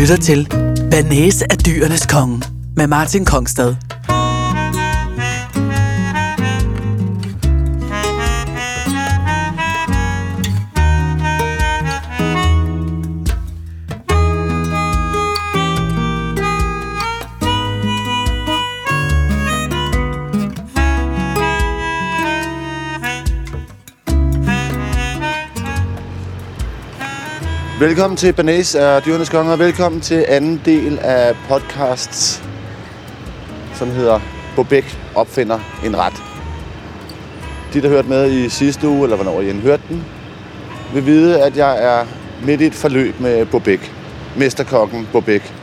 lytter til Bearnaise er dyrenes konge med Martin Kongstad. Velkommen til Bearnaise er dyrenes konge, og velkommen til anden del af podcasts, som hedder Bo Bech opfinder en ret. De, der hørte med i sidste uge, eller hvornår I hørte den, vil vide, at jeg er midt i et forløb med Bo Bech, mesterkokken Bo Bech.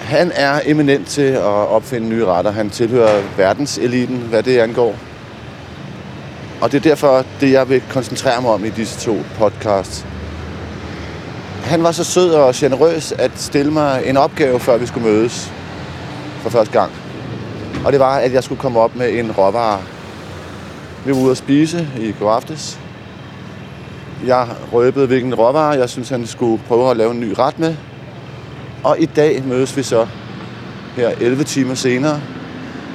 Han er eminent til at opfinde nye retter. Han tilhører verdenseliten, hvad det angår. Og det er derfor, det jeg vil koncentrere mig om i disse to podcasts. Han var så sød og generøs at stille mig en opgave, før vi skulle mødes for første gang. Og det var, at jeg skulle komme op med en råvare. Vi var ude at spise i går aftes. Jeg røbede, hvilken råvare jeg synes, han skulle prøve at lave en ny ret med. Og i dag mødes vi så her 11 timer senere.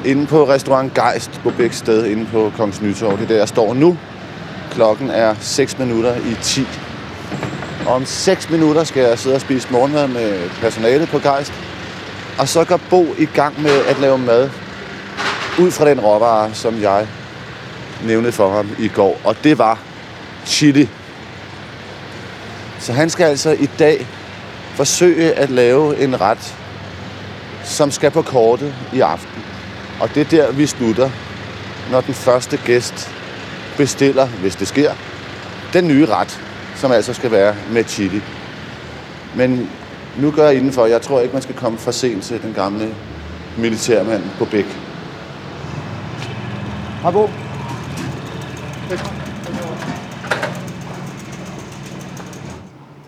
Inde på restaurant Geist på Bæksted, inde på Kongens Nytorv. Det er der, jeg står nu. Klokken er 9:56. Og om 6 minutter skal jeg sidde og spise morgenmad med personalet på Geist. Og så går Bo i gang med at lave mad ud fra den råvare, som jeg nævnte for ham i går. Og det var chili. Så han skal altså i dag forsøge at lave en ret, som skal på kortet i aften. Og det er der, vi slutter, når den første gæst bestiller, hvis det sker, den nye ret, som altså skal være med chili. Men nu gør jeg indenfor. Jeg tror ikke, man skal komme for sent til den gamle militærmand på Bæk. Hej, Bo.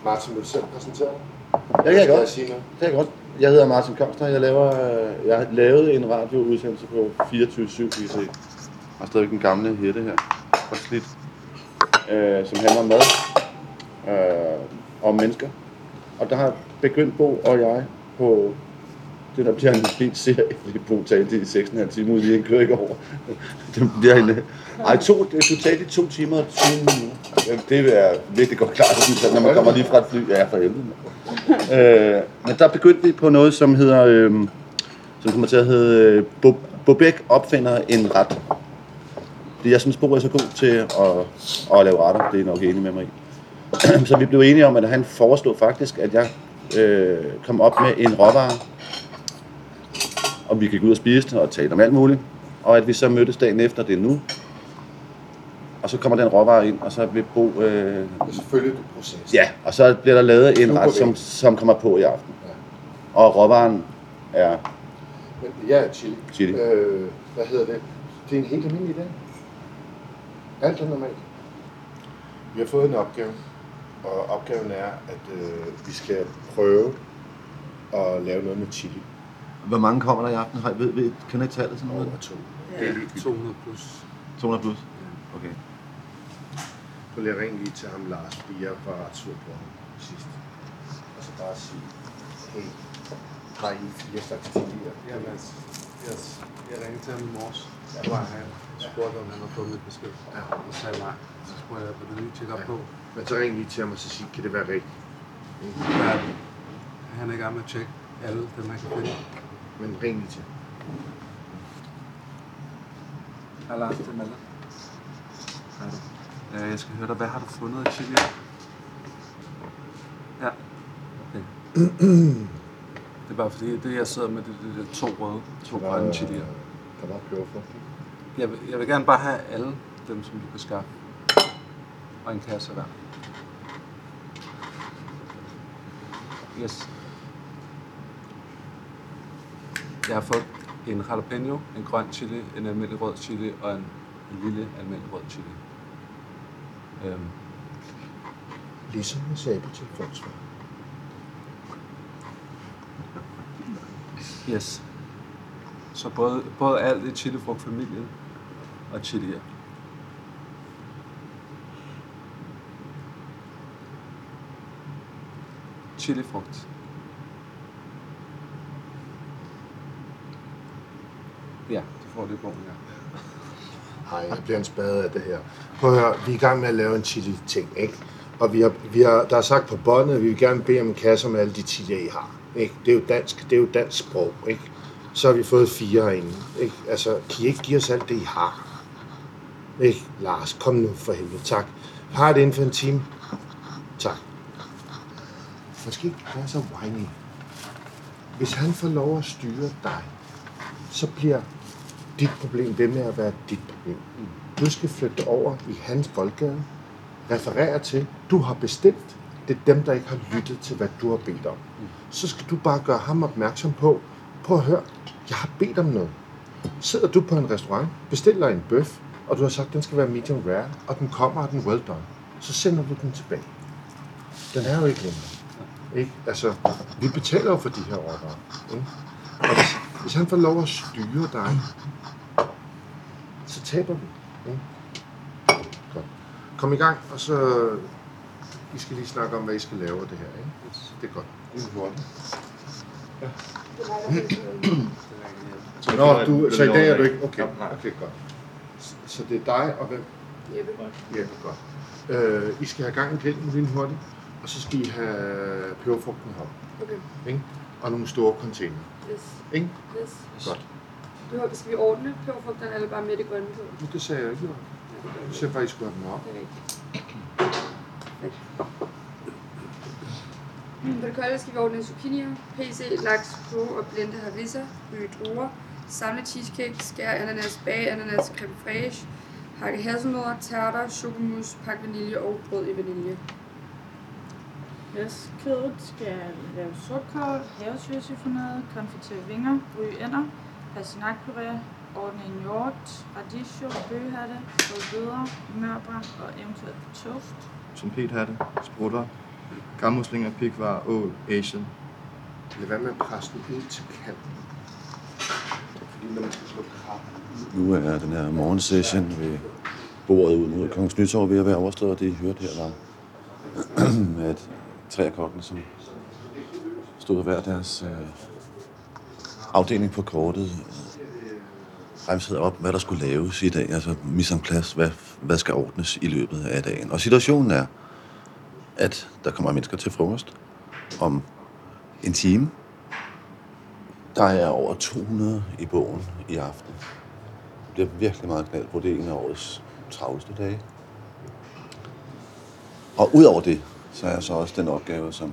Martin, vil du selv præsentere? Jeg kan godt sige noget. Det er godt. Jeg hedder Martin Kongstad, jeg lavede en radioudsendelse på 24/7, kan I se. Jeg har stadigvæk den gamle hætte her, fra slidt, som handler om mad og mennesker. Og der har begyndt Bo og jeg på det, der bliver en helt serie. Bo talte i 6,5 timer, lige kører ikke over. Det bliver en... Ej, totalt i 2 timer og 20 minutter. Det er virkelig godt klart, når man kommer lige fra et fly. Ja, for helvede. Men der begyndte vi på noget, som hedder, som kommer til at hedde Bo Bech opfinder en ret. Det jeg synes, Bo er så god til at lave retter. Det er nok enig med mig i. Så vi blev enige om, at han foreslog faktisk, at jeg kom op med en råvare. Og vi gik ud og spiste og talte om alt muligt. Og at vi så mødtes dagen efter, det er nu. Og så kommer den råvare ind, og så vil Bo... selvfølgelig proces. Ja, og så bliver der lavet en ret, som kommer på i aften. Ja. Og råvaren er... Ja, chili. Chili. Hvad hedder det? Det er en helt almindelig dag. Alt er normalt. Vi har fået en opgave, og opgaven er, at vi skal prøve at lave noget med chili. Hvor mange kommer der i aften? Kan I tale sådan noget? Over 2. Ja, 200 plus. 200 plus? Okay. Så vil jeg ringe lige til ham, Lars, fordi jeg var ret sur på ham sidst. Og så bare sige, hey, har I 4 slags chilier? Ja, Mads. Jeg ringede til ham i morges. Jeg var her og spurgte, om han havde fået mit besked. Ja. Og så sagde nej. Så spurgte jeg, på det nye tjekker på. Men så ringede lige til ham og så sige, kan det være rigtigt? Ja. Han er i gang med at tjekke alle dem, man kan finde. Men ring lige til ham. Hej Lars, det er Malene. Jeg skal høre dig, hvad har du fundet i chili? Ja. Okay. Det er bare fordi, det jeg sidder med, det er 2 grønne chilier. Der var peberfrugt. Jeg vil gerne bare have alle dem, som du kan skaffe. Og en kasse hver. Yes. Jeg har fået en jalapeno, en grøn chili, en almindelig rød chili og en lille almindelig rød chili. Ligesom jeg sagde til Forsvar. Yes. Så både alt i chilifrugtfamilien og chilier. chilifrugt. Ja, du får det på her. Nej, jeg bliver en spade af det her. Prøv at høre, vi er i gang med at lave en chili-ting, ikke? Og der er sagt på båndet, at vi vil gerne bede om en kasse med alle de chilier, I har. Ikke? Det er jo dansk sprog, ikke? Så har vi fået 4 herinde, ikke? Altså, kan I ikke give os alt det, I har? Ikke? Lars, kom nu for helvede, tak. Har det inden for en time? Tak. Måske ikke være så whiny. Hvis han får lov at styre dig, så bliver dit problem ved med at være dit problem. Du skal flytte over i hans boldgade, referere til, du har bestilt, det er dem, der ikke har lyttet til, hvad du har bedt om. Så skal du bare gøre ham opmærksom på, prøv at høre, jeg har bedt om noget. Sidder du på en restaurant, bestiller en bøf, og du har sagt, den skal være medium rare, og den kommer, og den er well done, så sender du den tilbage. Den er jo ikke længere. Ikke? Altså, vi betaler jo for de her ordre. Og hvis han får lov at styre dig, så taber vi. Kom i gang, og så I skal lige snakke om, hvad I skal lave af det her. Ikke? Det er godt. Ja. Nå, så i dag er du ikke? Okay, det er godt. Så det er dig og hvem? Jeppe, godt. I skal have gang i grillen lige hurtigt, og så skal I have peberfrugten her. Okay. Og nogle store container. Yes. Godt. Skal vi ordne peberfrugten, eller bare med det grønne på? Det sagde jeg ikke. Du sagde bare, I skulle have den op. På det kolde skal vi ordne zucchini, pc, laks, koge og blende harissa, ryge druer, samle cheesecake, skære ananas, bage ananas, creme fraiche, hakke hasselnødder, tærter, chokomousse, pakke vanilje og brød i vanilje. Kødet skal lave sortkål, havesyrsyfonade, konfitør vinger, ryge ender, persinnakpuré, ordne en hjort, radisho, bøgehatte, rødbeder, mørbrand og eventuelt toast. Trompethatte, sprutter, gammuslinger, pikvarer, ål, asian. Lad være med at presse den ud til kanten. Fordi når man skal slå krabben. Nu er den her morgensession ved bordet ud mod Kongens Nytorv ved at være overstået, og det I hørte her var, at 3 af kokkene, som stod hver deres afdeling på kortet, remsede op, hvad der skulle laves i dag, altså mise en place, hvad skal ordnes i løbet af dagen. Og situationen er, at der kommer mennesker til frokost om en time. Der er over 200 i bogen i aften. Det bliver virkelig meget knald på, det er en af årets travleste dage. Og udover det, så er så også den opgave, som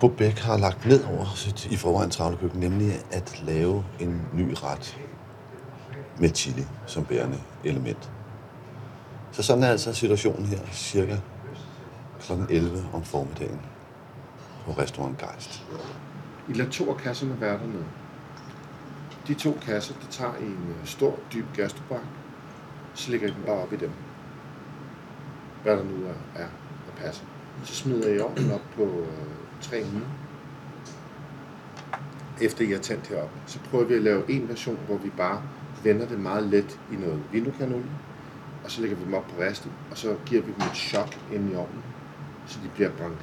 Bo Bech har lagt ned over sit i forvejen travle køkken, nemlig at lave en ny ret med chili som bærende element. Så sådan er altså situationen her, cirka kl. 11 om formiddagen på restaurant Geist. I lader 2 af kasserne være dernede. De 2 kasser, der tager en stor, dyb gastrobak, så lægger I dem bare op i dem. Hvad der nu er at passe. Så smider I ovnen op på 300. Efter I har tændt heroppe, så prøver vi at lave en version, hvor vi bare vender det meget let i noget vindukanolie, og så lægger vi dem op på resten, og så giver vi dem et chok ind i ovnen, så de bliver brænket.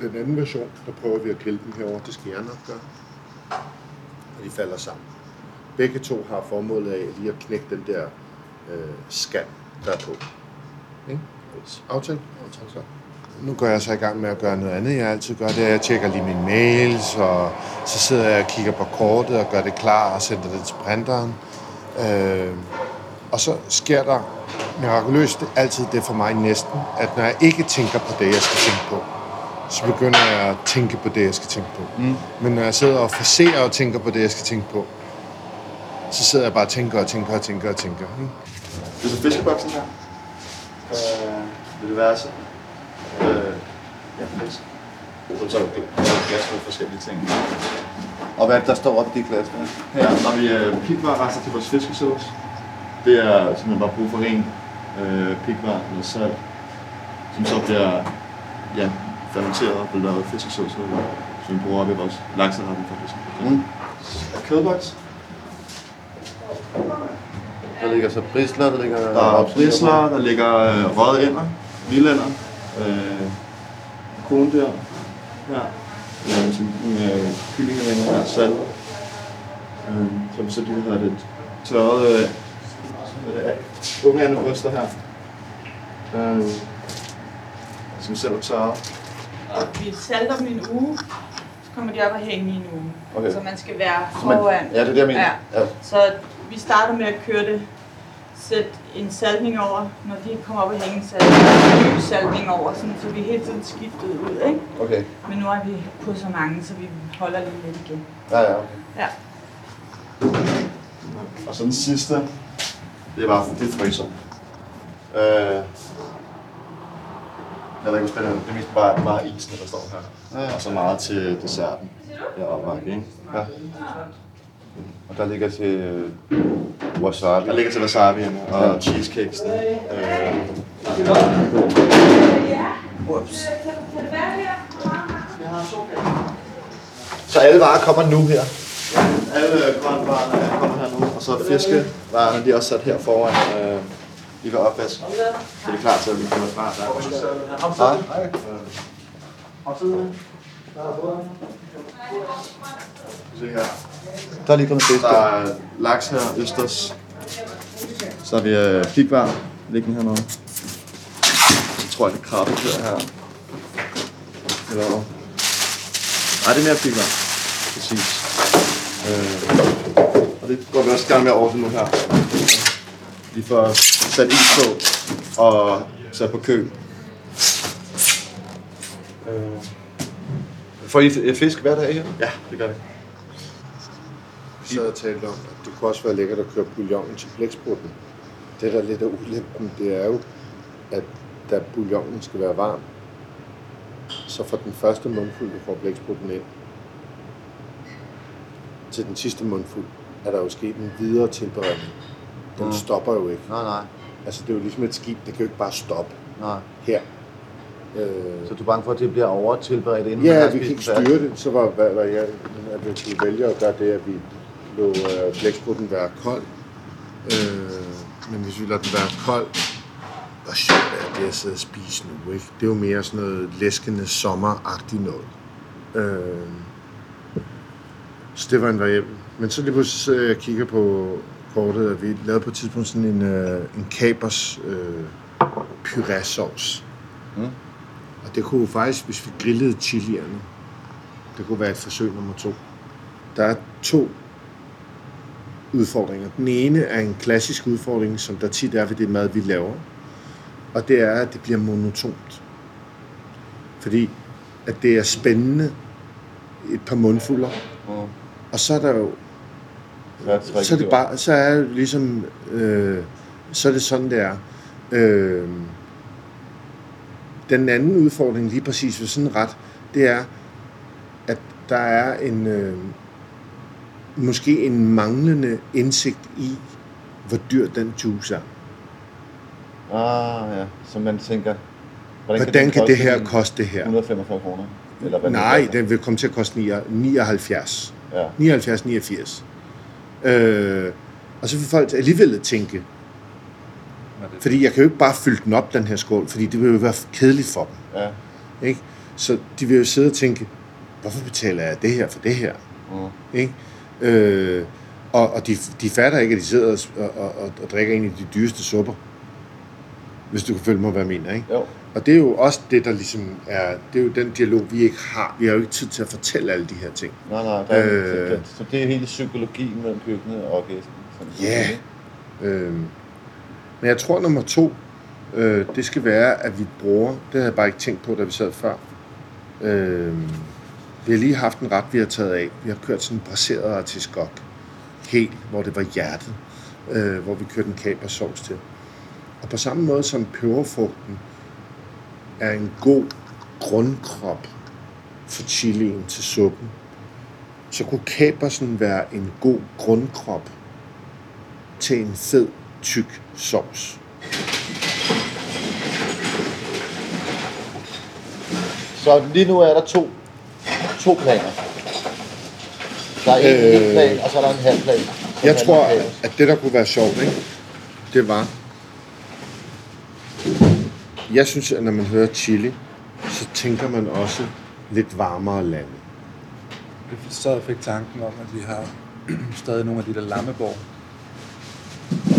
Den anden version, der prøver vi at grille dem herover, det skal jeg nok gøre, og de falder sammen. Begge 2 har formålet af lige at knække den der skal, der er på. Aftale? Aftale så. Nu går jeg så i gang med at gøre noget andet, jeg altid gør. Det er, jeg tjekker lige mine mails, og så sidder jeg og kigger på kortet og gør det klar og sender det til printeren. Og så sker der mirakuløst altid det for mig næsten, at når jeg ikke tænker på det, jeg skal tænke på, så begynder jeg at tænke på det, jeg skal tænke på. Men når jeg sidder og forserer og tænker på det, jeg skal tænke på, så sidder jeg bare og tænker. Det er så fiskeboksen her. Vil det være så? Ja, fisk. Så tager du glas på forskellige ting. Og hvad der står oppe i de glas der? Her har vi pikvarerester til vores fiskesauce. Det er simpelthen bare brug for ren pikvar eller salt, som så bliver fermenteret og bliver lavet fiskesauce, som vi bruger oppe i vores lakseretten faktisk. Kødboks. Der ligger så brisler, der ligger røde ænder, vilde ænder, krondyr, ja, med kyllingevinger og salt. Som så de har lidt tørrede ungerende bryster her, som selv er tørrede. Og vi salter dem i en uge, så kommer de op og hænge i en uge. Okay. Så man skal være foran. Ja, det er det, jeg mener. Ja. Ja. Så vi starter med at køre det, sætte en saltning over, når de kommer op og hænge, så en ny saltning over, sådan, så vi hele tiden skiftet ud, ikke? Okay. Men nu er vi på så mange, så vi holder lige lidt igen. Ja, ja, okay. Ja. Og så den sidste, det er bare det fryser. Jeg ved ikke, hvor spændende. Det er mest bare isen, der står her. Ja. Og så meget til desserten. Ja, opvagt, ikke? Ja. Og der ligger til wasabi. Der ligger til wasabi og ja. Cheesecakes. Ups. Så alle varer kommer nu her. Alle grønvarerne kommer her nu, og så fiskevarerne, de er også sat her foran. De vil opvaske, så det er klar til, at vi kommer fra. Der er lige kommet fisk. Der er laks her, østers. Så har vi figvar liggende hernede. Så tror jeg, det er krabbe her. Eller hvad? Nej, det er mere figvar. Præcis. Og det går vi også gerne med over til nu her. Vi får sat is på og sat på køl. Får I fisk hver dag her? Ja, det gør det. Vi sad og talte om, at det kunne også være lækkert at køre bouillon til blæksprutten. Det, der lidt er ulempen, det er jo, at da bouillonen skal være varm, så fra den første mundfuld, du får blæksprutten ind, til den sidste mundfuld, er der jo sket en videre tilberedning. Den stopper jo ikke. Nej. Altså, det er jo ligesom et skib, det kan jo ikke bare stoppe. Nej. Her. Så du er bange for, at det bliver overtilberedt inden? Ja, vi kan ikke styre det. Så var jeg, at vi skulle vælge at gøre det, at vi lå blæksprutten være kold. Men hvis vi lader den være kold, hvor sjovt er det at sidde og spise nu, ikke? Det er jo mere sådan noget læskende sommeragtigt noget. Så det var en variabel. Men så lige pludselig sidder jeg og kigger på kortet, at vi lavede på et tidspunkt sådan en kapers puré-sauce. Og det kunne faktisk, hvis vi grillede chilierne, det kunne være et forsøg nummer 2. Der er 2 udfordringer. Den ene er en klassisk udfordring, som der tit er ved det mad, vi laver. Og det er, at det bliver monotont. Fordi at det er spændende et par mundfulder. Og så er der jo så er det bare, så er det ligesom, så er det sådan, det er. Den anden udfordring lige præcis ved sådan en ret, det er, at der er en, måske en manglende indsigt i, hvor dyr den juice er. Ah ja, så man tænker, hvordan kan det her koste det her? 145 kroner? Eller hvad? Nej, den vil komme til at koste 79. Ja. 79-89. Og så vil folk alligevel tænke, fordi jeg kan jo ikke bare fylde den op, den her skål, fordi det vil jo være kedeligt for dem. Ja. Ikke? Så de vil jo sidde og tænke, hvorfor betaler jeg det her for det her? Ikke? Og de fatter ikke, at de sidder og drikker en af de dyreste supper, hvis du kan følge mig, hvad jeg mener. Ikke? Jo. Og det er jo også det, der ligesom er, det er jo den dialog, vi ikke har. Vi har jo ikke tid til at fortælle alle de her ting. Nej, der er ikke tid. Så det er hele psykologien mellem køkkenet og gæsten. Ja. Men jeg tror, nummer 2, det skal være, at vi bruger, det havde jeg bare ikke tænkt på, da vi sad før. Vi har lige haft en ret, vi har taget af. Vi har kørt sådan en braseret artiskok, helt, hvor det var hjertet, hvor vi kørte en kabersovs til. Og på samme måde som peberfrugten er en god grundkrop for chilien til suppen, så kunne kabersen være en god grundkrop til en fed, tyk sovs. Så lige nu er der to planer. Der er en hel plan, og så er der en halv plan. Jeg tror, at det, der kunne være sjovt, ikke? Det var Jeg synes, at når man hører Chile, så tænker man også lidt varmere lande. Jeg sad og fik tanken om, at vi har stadig nogle af de der lammeborg. Det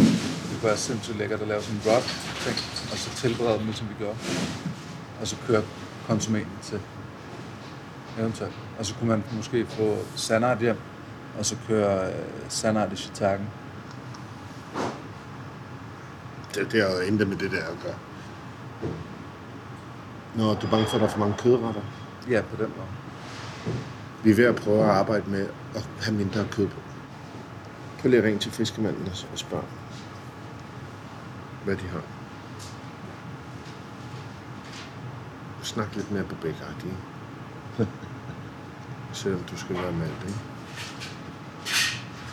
kunne være sindssygt lækkert at lave sådan en rod-ting, og så tilberede dem, som vi gør. Og så kører konsumenten til eventuelt. Og så kunne man måske få sandart hjem, og så køre sandart i shiitaken. Det er jo endda med det der at gøre. Nå, du er bange for, at der er for mange kødretter? Ja, på den måde. Vi er ved at prøve at arbejde med at have mindre kød på. Prøv lige at ringe til fiskemanden og spørge, hvad de har. Snak lidt mere på Bech-agtige. Selvom du skal være med alt, ikke?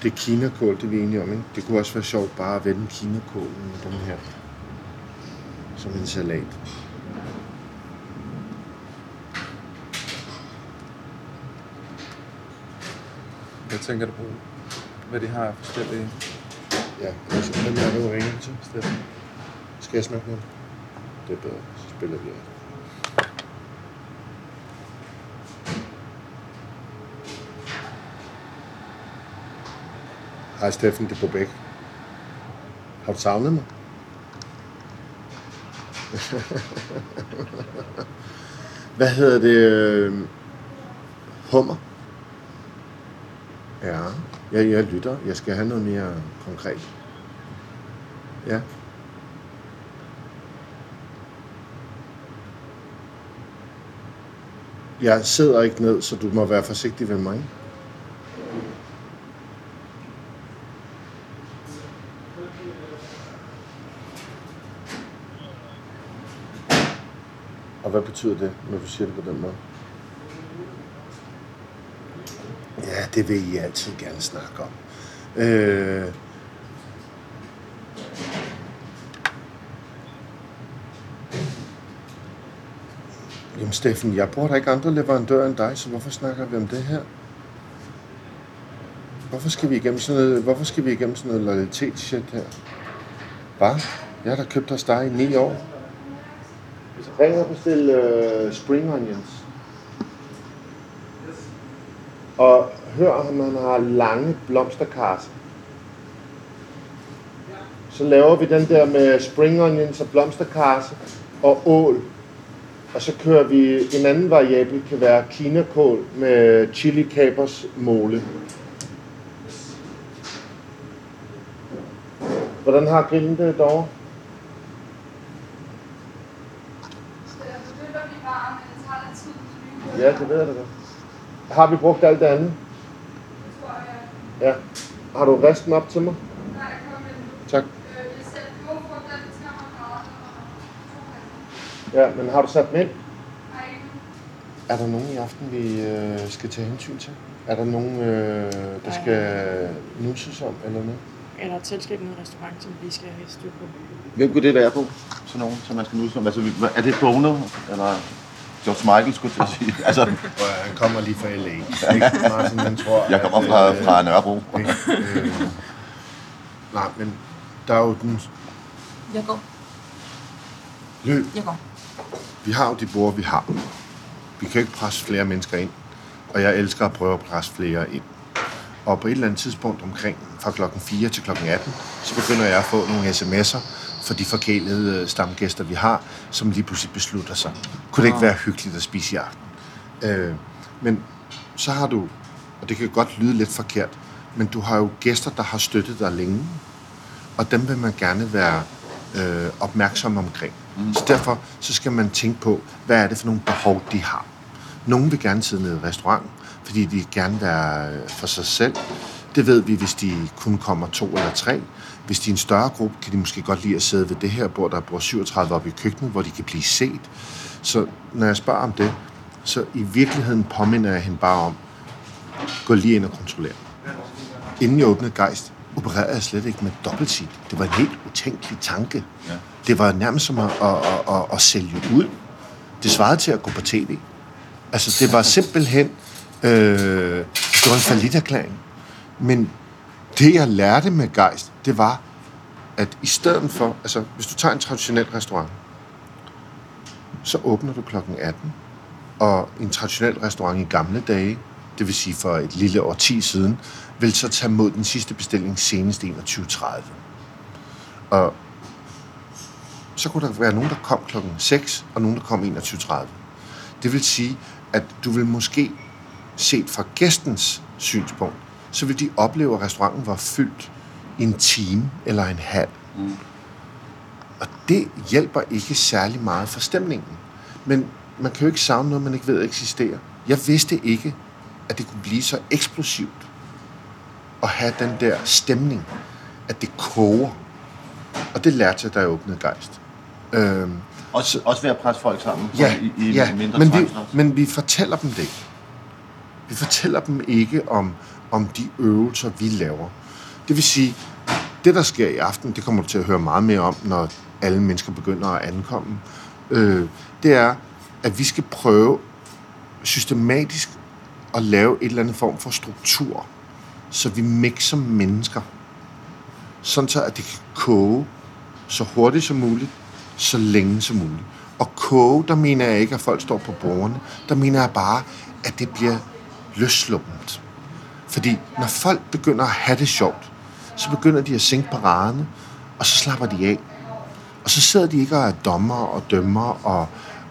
Det er kinakål, det er vi enige om, ikke? Det kunne også være sjovt bare at vende kinakålen med den her. Som en salat. Hvad tænker du på? Hvad de har forskellige... Ja, altså, hvem er det, du ringer til? Steffen. Skal jeg smage noget? Det er bedre, så spiller vi af. Hej Steffen, det er Bo Bech. Har du savnet mig? Hvad hedder det? Hummer? Ja, jeg lytter. Jeg skal have noget mere konkret. Ja. Jeg sidder ikke ned, så du må være forsigtig ved mig. Og hvad betyder det, når du siger det på den måde? Ja, det vil I altid gerne snakke om. Jamen Steffen, jeg bruger da ikke andre leverandører end dig, så hvorfor snakker vi om det her? Hvorfor skal vi igennem sådan noget, loyalitet-shit her? Hvad? Jeg har da købt hos dig i 9 år. Ring og bestil spring onions. Og hør, om man har lange blomsterkarser. Så laver vi den der med spring onions og blomsterkarse og ål. Og så kører vi en anden variabel, kan være kinakål med chili kapers mole. Hvordan har grillen det derovre? Ja, det ved jeg da godt. Har vi brugt alt det andet? Det tror jeg. Ja. Har du resten op til mig? Nej, jeg kommer med. Tak. Jeg sætter på for den skammergrader. Ja, men har du sat dem ind? Nej. Er der nogen i aften, vi skal tage hensyn til? Er der nogen, der skal nusses om eller noget? Eller tilskrive noget restaurant, som vi skal have styr på. Hvem kunne det være på? Sådan nogen, som man skal nusses om? Altså, er det boner, eller... George Michael, skulle jeg sige. Altså, han kommer lige fra LA. Martin, han tror, jeg kommer fra Nørrebro. Nej, men der er jo den... Jeg går. Løb. Jeg går. Vi har jo de bord, vi har. Vi kan ikke presse flere mennesker ind. Og jeg elsker at prøve at presse flere ind. Og på et eller andet tidspunkt omkring fra klokken 4 til klokken 18, så begynder jeg at få nogle sms'er for de forkælede stamgæster, vi har, som lige pludselig beslutter sig. Kunne det ikke være hyggeligt at spise i aften? Men så har du, og det kan godt lyde lidt forkert, men du har jo gæster, der har støttet dig længe, og dem vil man gerne være opmærksom omkring. Så derfor så skal man tænke på, hvad er det for nogle behov, de har. Nogle vil gerne sidde nede i restauranten, fordi de gerne være for sig selv. Det ved vi, hvis de kun kommer 2 eller 3. Hvis de er en større gruppe, kan de måske godt lide at sidde ved det her bord, der bor 37 oppe i køkkenet, hvor de kan blive set. Så når jeg spørger om det, så i virkeligheden påminner jeg hende bare om, gå lige ind og kontrollere. Inden jeg åbnede Geist, opererede jeg slet ikke med dobbeltseat. Det var en helt utænkelig tanke. Ja. Det var nærmest som at sælge ud. Det svarede til at gå på tv. Altså, det var simpelthen det var en falliterklæring. Men det, jeg lærte med Geist, det var, at i stedet for... Altså, hvis du tager en traditionel restaurant, så åbner du kl. 18. Og en traditionel restaurant i gamle dage, det vil sige for et lille årti siden, vil så tage mod den sidste bestilling senest 21.30. Og så kunne der være nogen, der kom kl. 6, og nogen, der kom 21.30. Det vil sige, at du vil måske, set fra gæstens synspunkt, så vil de opleve, at restauranten var fyldt i en time eller en halv. Mm. Og det hjælper ikke særlig meget for stemningen. Men man kan jo ikke savne noget, man ikke ved eksisterer. Jeg vidste ikke, at det kunne blive så eksplosivt at have den der stemning, at det koger. Og det lærte jeg, da jeg åbnede Geist. Også ved at presse folk sammen? Ja, mindre men vi fortæller dem det ikke. Vi fortæller dem ikke om de øvelser, vi laver. Det vil sige, det der sker i aften, det kommer du til at høre meget mere om, når alle mennesker begynder at ankomme. Det er, at vi skal prøve systematisk at lave et eller andet form for struktur, så vi mixer mennesker. Sådan så, at det kan koge så hurtigt som muligt, så længe som muligt. Og koge, der mener jeg ikke, at folk står på bordene. Der mener jeg bare, at det bliver løsluppent. Fordi når folk begynder at have det sjovt, så begynder de at sænke paraderne, og så slapper de af. Og så sidder de ikke og er dommer og dømmer,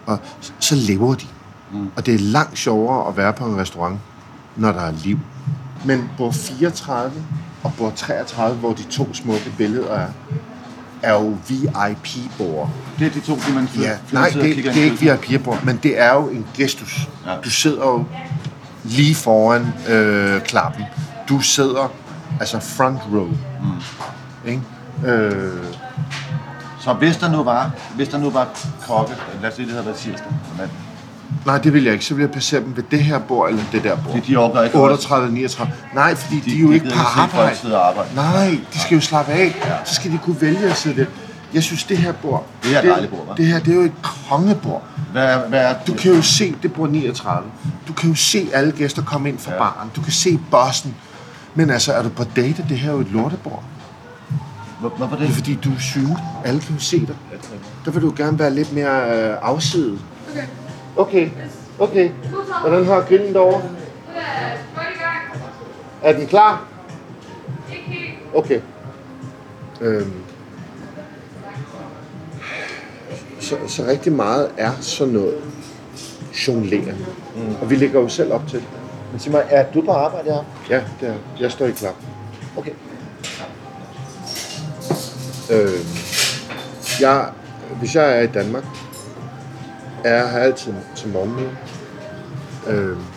og så lever de. Mm. Og det er langt sjovere at være på en restaurant, når der er liv. Men bord 34 og bord 33, hvor de to smukke billeder er jo VIP-bord. Det er de to, man sidder og kigger. Nej, det er ikke VIP-bord, men det er jo en gestus. Ja. Du sidder jo lige foran klappen. Du sidder altså front row. Mm. Ikke? Så hvis der nu var kokke, lad os sige, det havde været tirsdag. Nej, det vil jeg ikke. Så vil jeg placere dem ved det her bord eller det der bord. Det de opdager ikke. 38, 39. Nej, fordi de er jo ikke på arbejde. Nej, de skal jo slappe af. Ja. Så skal de kunne vælge at sidde der. Jeg synes, det her bord... Det er et dejligt bord, hva'? Det her, det er jo et kongebord. Hvad du kan jo se det bord 39. Du kan jo se alle gæster komme ind fra baren. Du kan se bossen. Men altså, er du på date? Det her er jo et lortebord. Hvorfor det? Det er fordi, du er syg. Alle kan jo se dig. Der vil du gerne være lidt mere afsidet. Okay. Hvordan har grillen derovre? Er den klar? Okay. Så rigtig meget er sådan noget jonglerende. Mm. Og vi ligger jo selv op til det. Men sig mig, er du på arbejde her? Ja, det er. Jeg står i klar. Okay. Hvis jeg er i Danmark, er her altid til morgenmøde.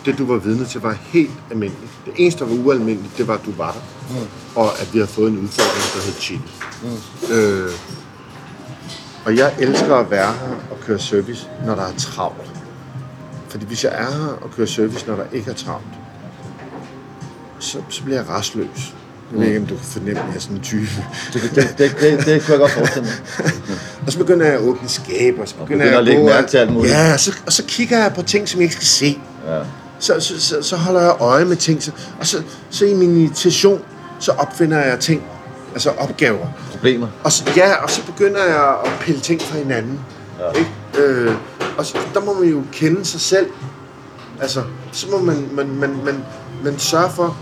Det, du var vidne til, var helt almindeligt. Det eneste, der var ualmindeligt, det var, at du var der. Mm. Og at vi havde fået en udfordring, der hed chili. Mm. Og jeg elsker at være her og køre service, når der er travlt. Fordi hvis jeg er her og kører service, når der ikke er travlt, så bliver jeg rastløs. Jeg ved ikke, om du kan fornemme, at jeg er sådan en type. Det kunne jeg godt forestille mig. Og så begynder jeg at åbne skaber, så begynder jeg at lægge mærke til alt muligt. Ja, og så kigger jeg på ting, som jeg ikke skal se. Ja. Så holder jeg øje med ting. Og så i min irritation, så opfinder jeg ting. Altså opgaver. Problemer. Og så begynder jeg at pille ting fra hinanden. Ja. Ikke? Og så, der må man jo kende sig selv. Altså, så må man sørge for...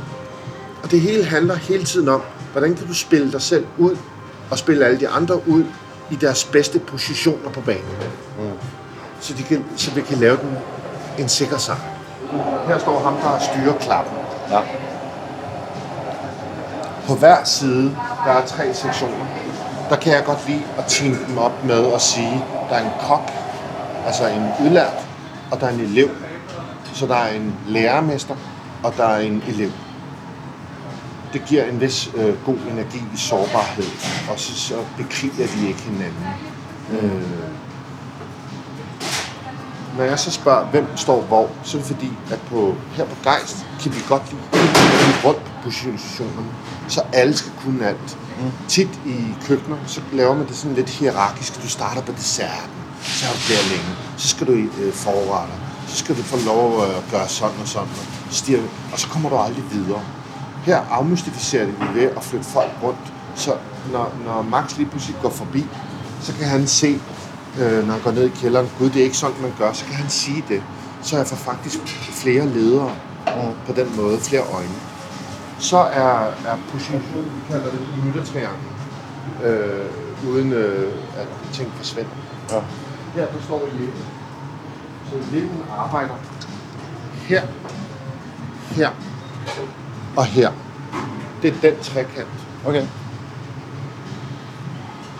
Og det hele handler hele tiden om, hvordan kan du spille dig selv ud, og spille alle de andre ud i deres bedste positioner på banen. Mm. Så vi kan lave en sikker sejr. Her står ham, der styrer klappen. Ja. På hver side, der er 3 sektioner. Der kan jeg godt lide at teame dem op med at sige, der er en kok, altså en udlært, og der er en elev. Så der er en lærermester, og der er en elev. Det giver en vis god energi i sårbarhed, og så bekriger vi ikke hinanden. Når jeg så spørger, hvem står hvor, så er det fordi, at her på Geist kan vi godt lide rundt på positionerne, så alle skal kunne alt. Mm. Tit i køkkener, så laver man det sådan lidt hierarkisk. Du starter på desserten, så er du der længe, så skal du i forretter, så skal du få lov at gøre sådan og sådan, og så kommer du aldrig videre. Her afmystificerer det vi ved at flytte folk rundt, så når Max lige pludselig går forbi, så kan han se, når han går ned i kælderen, gud, det er ikke sådan, man gør, så kan han sige det. Så jeg får faktisk flere ledere på den måde, flere øjne. Så er positionen, vi kalder det lyttertriangle, uden at ting forsvinder. Ja. Her der står Jeppe. Så Jeppe arbejder her, her og her. Det er den trekant. Okay.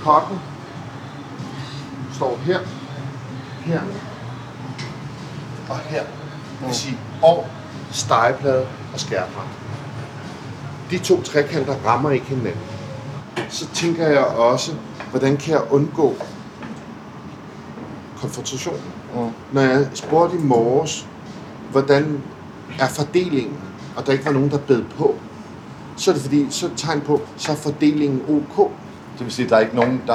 Kokken står her, her og her. Det vil sige og stegeplade og skærbrænd. De to trekanter rammer ikke hinanden. Så tænker jeg også, hvordan kan jeg undgå konfrontationen? Når jeg spurgte i morges, hvordan er fordelingen, og der ikke var nogen, der bed på, så er det fordi, så tegn på, så er fordelingen ok. Det vil sige, at der er ikke nogen, der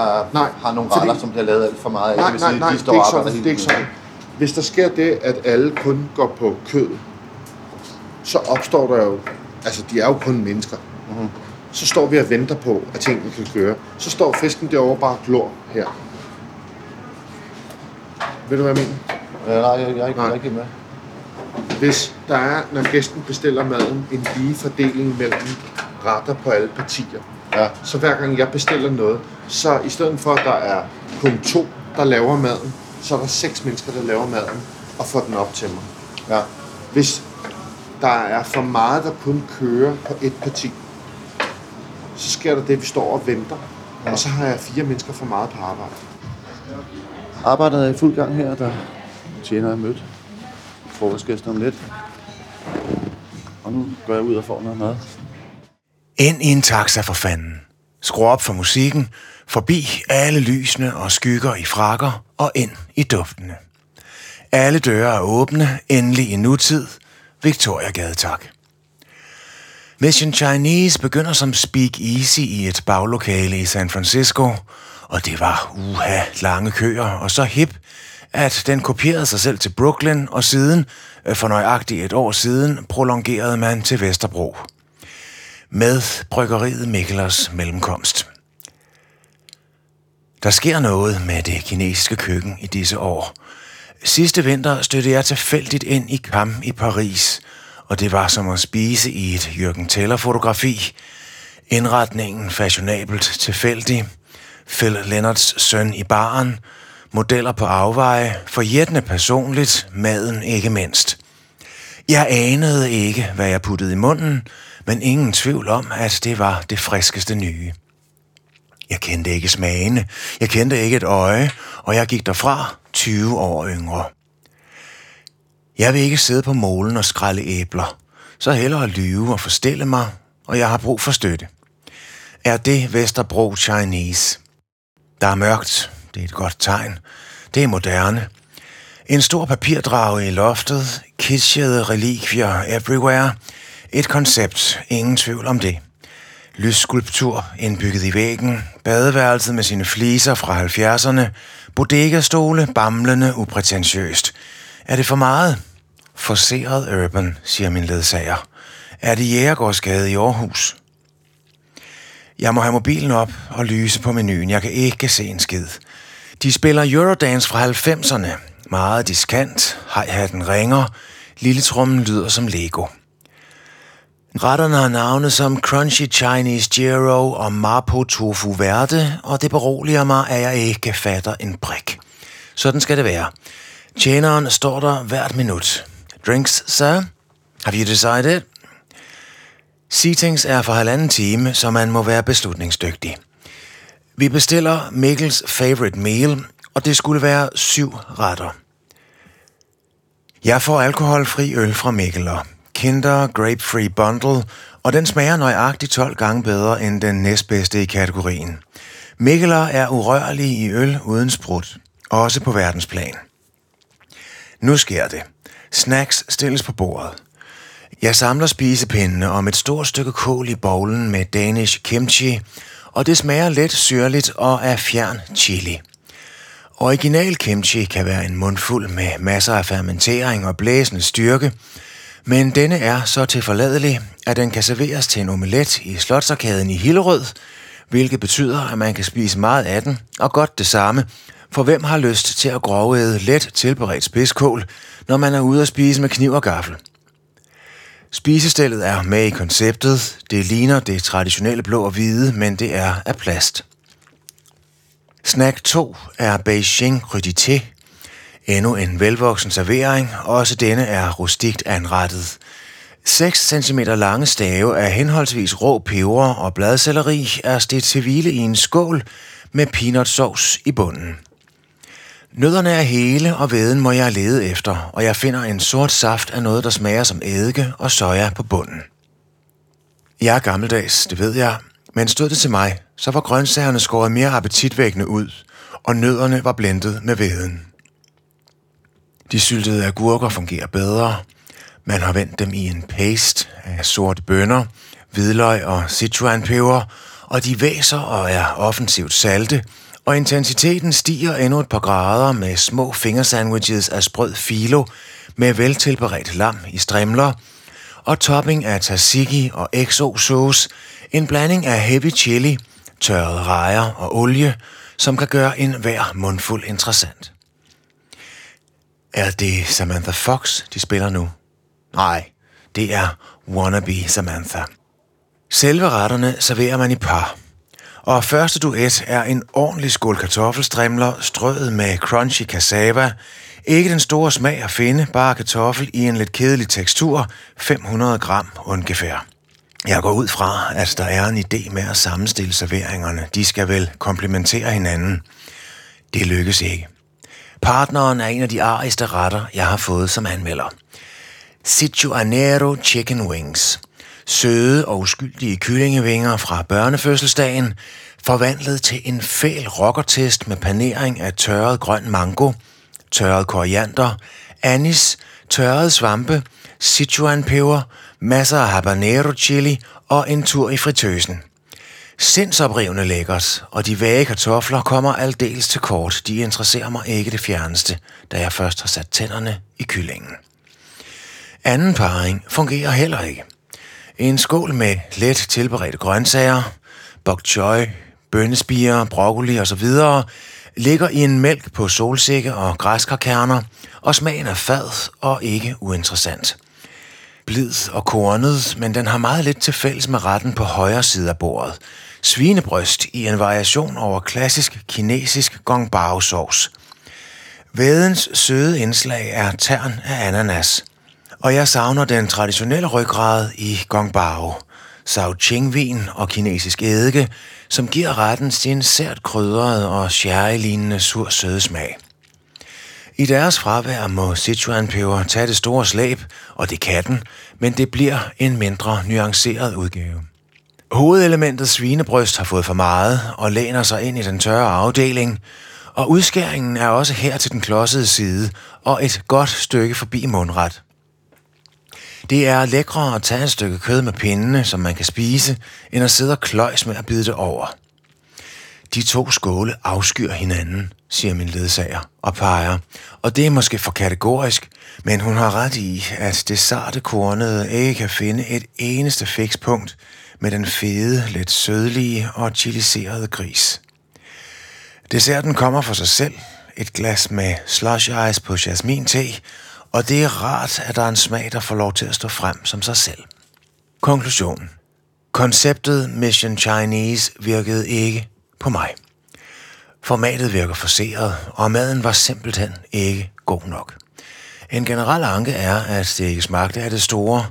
har nogle regler, som bliver lavet alt for meget af. Nej, det vil sige, nej, de står og arbejder hele tiden. Hvis der sker det, at alle kun går på kød, så opstår der jo, altså de er jo kun mennesker. Mm-hmm. Så står vi og venter på, at tingene kan køre. Så står fisken derovre bare glor her. Ved du, hvad jeg mener? Nej, jeg er ikke med. Hvis der er, når gæsten bestiller maden, en lige fordeling mellem retter på alle partier, ja, så hver gang jeg bestiller noget, så i stedet for, at der er punkt 2, der laver maden, så er der 6 mennesker, der laver maden og får den op til mig. Ja. Hvis der er for meget, der kun kører på et parti, så sker der det, vi står og venter, ja, og så har jeg 4 mennesker for meget på arbejde. Arbejdet er i fuld gang her, der tjener jeg mødt. Frokostgæster om lidt. Og nu går jeg ud og får noget mad. Ind i en taxa for fanden. Skru op for musikken, forbi alle lysene og skygger i frakker og ind i duftene. Alle døre er åbne, endelig i nutid. Victoriagade, tak. Mission Chinese begynder som speak easy i et baglokale i San Francisco, og det var lange køer og så hip, at den kopierede sig selv til Brooklyn, og siden, for nøjagtigt et år siden, prolongerede man til Vesterbro. Med bryggeriet Mikkellers mellemkomst. Der sker noget med det kinesiske køkken i disse år. Sidste vinter støttede jeg tilfældigt ind i Kamp i Paris, og det var som at spise i et Jürgen Teller-fotografi. Indretningen fashionabelt tilfældig. Phil Leonards søn i baren. Modeller på afveje, forjættende personligt, maden ikke mindst. Jeg anede ikke, hvad jeg puttede i munden, men ingen tvivl om, at det var det friskeste nye. Jeg kendte ikke smagene, jeg kendte ikke et øje, og jeg gik derfra 20 år yngre. Jeg vil ikke sidde på målen og skrælle æbler, så hellere lyve og forstille mig, og jeg har brug for støtte. Er det Vesterbro Chinese? Der er mørkt. Det er et godt tegn. Det er moderne. En stor papirdrage i loftet, kitschede relikvier everywhere. Et koncept, ingen tvivl om det. Lysskulptur indbygget i væggen, badeværelset med sine fliser fra 70'erne, bodegastole, bamlende, upretentiøst. Er det for meget? Forceret urban, siger min ledsager. Er det Jægergade i Aarhus? Jeg må have mobilen op og lyse på menuen. Jeg kan ikke se en skid. De spiller Eurodance fra 90'erne. Meget diskant. Hi-hatten ringer. Lilletrummen lyder som Lego. Retterne har navne som Crunchy Chinese Gyro og Mapo Tofu Verde, og det beroliger mig, at jeg ikke fatter en brik. Sådan skal det være. Tjeneren står der hvert minut. Drinks, sir? Have you decided? Seatings er for 1,5 time, så man må være beslutningsdygtig. Vi bestiller Mikkels favorite meal, og det skulle være 7 retter. Jeg får alkoholfri øl fra Mikkeller, Kinder Grape Free Bundle, og den smager nøjagtigt 12 gange bedre end den næstbedste i kategorien. Mikkeller er urørlig i øl uden sprut, også på verdensplan. Nu sker det. Snacks stilles på bordet. Jeg samler spisepindene om et stort stykke kål i bowlen med danish kimchi, og det smager let syrligt og er fjern chili. Original kimchi kan være en mundfuld med masser af fermentering og blæsende styrke, men denne er så tilforladelig, at den kan serveres til en omelet i Slotsgarden i Hillerød, hvilket betyder, at man kan spise meget af den, og godt det samme, For hvem har lyst til at grovæde let tilberedt spidskål, når man er ude at spise med kniv og gaffel? Spisestellet er med i konceptet. Det ligner det traditionelle blå og hvide, men det er af plast. Snack 2 er Beijing crudité. Endnu en velvoksen servering, også denne er rustikt anrettet. 6 cm lange stave af henholdsvis rå peber og bladselleri er stedt til hvile i en skål med peanutsovs i bunden. Nødderne er hele, og væden må jeg lede efter, og jeg finder en sort saft af noget, der smager som eddike og soja på bunden. Jeg er gammeldags, det ved jeg, men stod det til mig, så var grøntsagerne skåret mere appetitvækkende ud, og nødderne var blendet med væden. De syltede agurker fungerer bedre. Man har vendt dem i en paste af sorte bønner, hvidløg og citronpeber, og de væser og er offensivt salte, og intensiteten stiger endnu et par grader med små fingersandwiches af sprød filo med veltilberedt lam i strimler, og topping af tzatziki og XO-sauce, en blanding af heavy chili, tørrede rejer og olie, som kan gøre enhver mundfuld interessant. Er det Samantha Fox, de spiller nu? Nej, det er Wannabe Samantha. Selve retterne serverer man i par. Og første duet er en ordentlig skål kartoffelstrimler strøet med crunchy cassava. Ikke den store smag at finde, bare kartoffel i en lidt kedelig tekstur, 500 gram ungefær. Jeg går ud fra, at der er en idé med at sammenstille serveringerne. De skal vel komplementere hinanden. Det lykkes ikke. Partneren er en af de arigste retter, jeg har fået som anmelder. Sichuanero Chicken Wings. Søde og uskyldige kyllingevinger fra børnefødselsdagen, forvandlet til en fæl rockertest med panering af tørret grøn mango, tørret koriander, anis, tørret svampe, Sichuanpeber, masser af habanero chili og en tur i fritøsen. Sindsoprivende lækkert, og de vage kartofler kommer aldeles til kort. De interesserer mig ikke det fjerneste, da jeg først har sat tænderne i kyllingen. Anden parring fungerer heller ikke. En skål med let tilberedte grøntsager, bok choy, bønnespirer, broccoli osv. ligger i en mælk på solsikke og græskarkerner, og smagen er fad og ikke uinteressant. Blid og kornet, men den har meget lidt til fælles med retten på højre side af bordet. Svinebryst i en variation over klassisk kinesisk gongbao-sovs. Vædens søde indslag er tern af ananas. Og jeg savner den traditionelle ryggrad i gongbao, Sao Ching-vin og kinesisk eddike, som giver retten sin sært krydrede og sherry-lignende sur søde smag. I deres fravær må Sichuanpeber tage det store slæb, og det kan den, men det bliver en mindre nuanceret udgave. Hovedelementet svinebryst har fået for meget og læner sig ind i den tørre afdeling, og udskæringen er også her til den klodsede side og et godt stykke forbi mundret. Det er lækre at tage et stykke kød med pindene, som man kan spise, end at sidde og kløjs med at bide det over. De to skåle afskyr hinanden, siger min ledsager og peger, og det er måske for kategorisk, men hun har ret i, at det sarte kornede ikke kan finde et eneste fikspunkt med den fede, lidt sødlige og chiliserede gris. Desserten kommer for sig selv, et glas med slush ice på jasmin-te, og det er rart, at der er en smag, der får lov til at stå frem som sig selv. Konklusion. Konceptet Mission Chinese virkede ikke på mig. Formatet virker forceret, og maden var simpelthen ikke god nok. En generel anke er, at det ikke smagte af det store.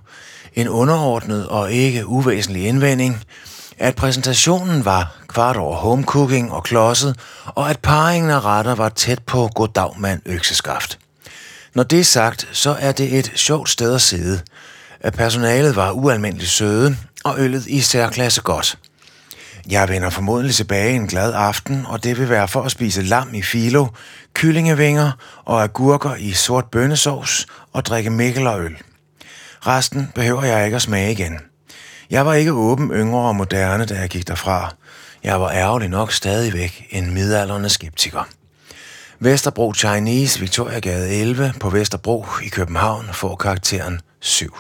En underordnet og ikke uvæsentlig indvending. At præsentationen var kvart over homecooking og klodset, og at parringen af retter var tæt på goddag mand økseskaft. Når det er sagt, så er det et sjovt sted at sidde. Personalet var ualmindeligt søde, og øllet i særklasse godt. Jeg vender formodentlig tilbage en glad aften, og det vil være for at spise lam i filo, kyllingevinger og agurker i sort bønnesovs og drikke Mikkellerøl. Resten behøver jeg ikke at smage igen. Jeg var ikke åben, yngre og moderne, da jeg gik derfra. Jeg var ærgerlig nok stadigvæk en midaldrende skeptiker. Vesterbro Chinese, Victoriagade 11 på Vesterbro i København får karakteren 7.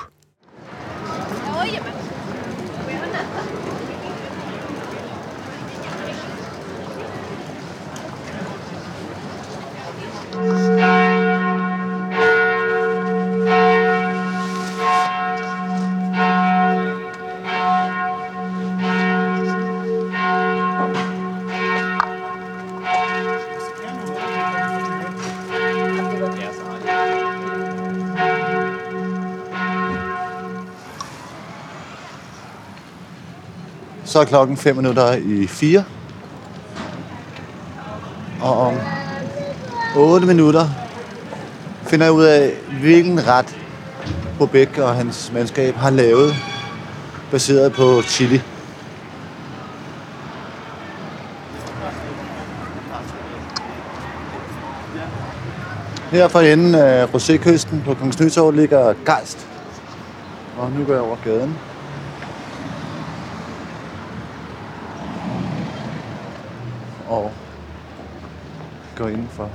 Så er klokken 3:55. Og om 8 minutter finder jeg ud af, hvilken ret Bo Bech og hans mandskab har lavet, baseret på chili. Her for enden af Rosé-kysten på Kongens Nytorv ligger Geist. Og nu går jeg over gaden. Og går indenfor.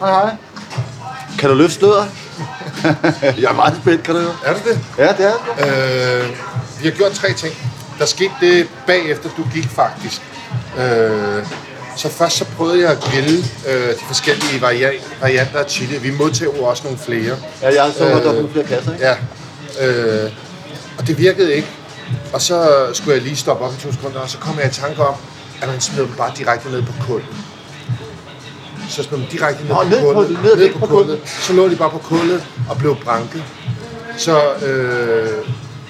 Hej. Kan du løfte sløret? Jeg er meget spændt, kan du høre. Er det det? Ja, det er det. Vi har gjort 3 ting. Der skete det bagefter, du gik faktisk. Så først så prøvede jeg at grille de forskellige varianter af chili. Vi modtog også nogle flere. Ja, jeg har så holdt op nogle flere kasser, ikke? Ja. Og det virkede ikke. Og så skulle jeg lige stoppe op i 2 sekunder, og så kom jeg i tanke om, at man smed dem bare direkte ned på kullet. Så smed dem direkte ned på kullet. Så lå de bare på kullet og blev branket. Så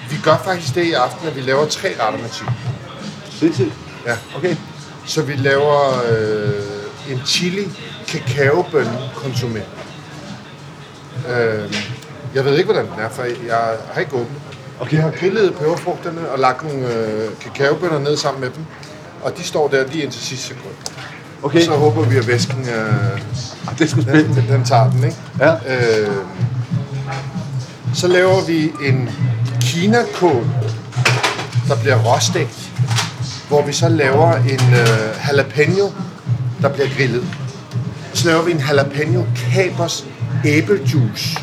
vi gør faktisk det i aften, at vi laver 3 retter med chili. Sindssygt? Ja. Okay. Så vi laver en chili kakaobønne konsumé. Jeg ved ikke, hvordan den er, for jeg har ikke åbnet. Okay. Jeg har grillet peberfrugterne og lagt nogle kakaobønner ned sammen med dem. Og de står der lige indtil sidste sekund. Okay. Og så håber vi, at væsken den tager den, ikke? Ja. Så laver vi en kinakål, der bliver råstegt, hvor vi så laver en jalapeno, der bliver grillet. Så laver vi en jalapeno kapers æblejuice.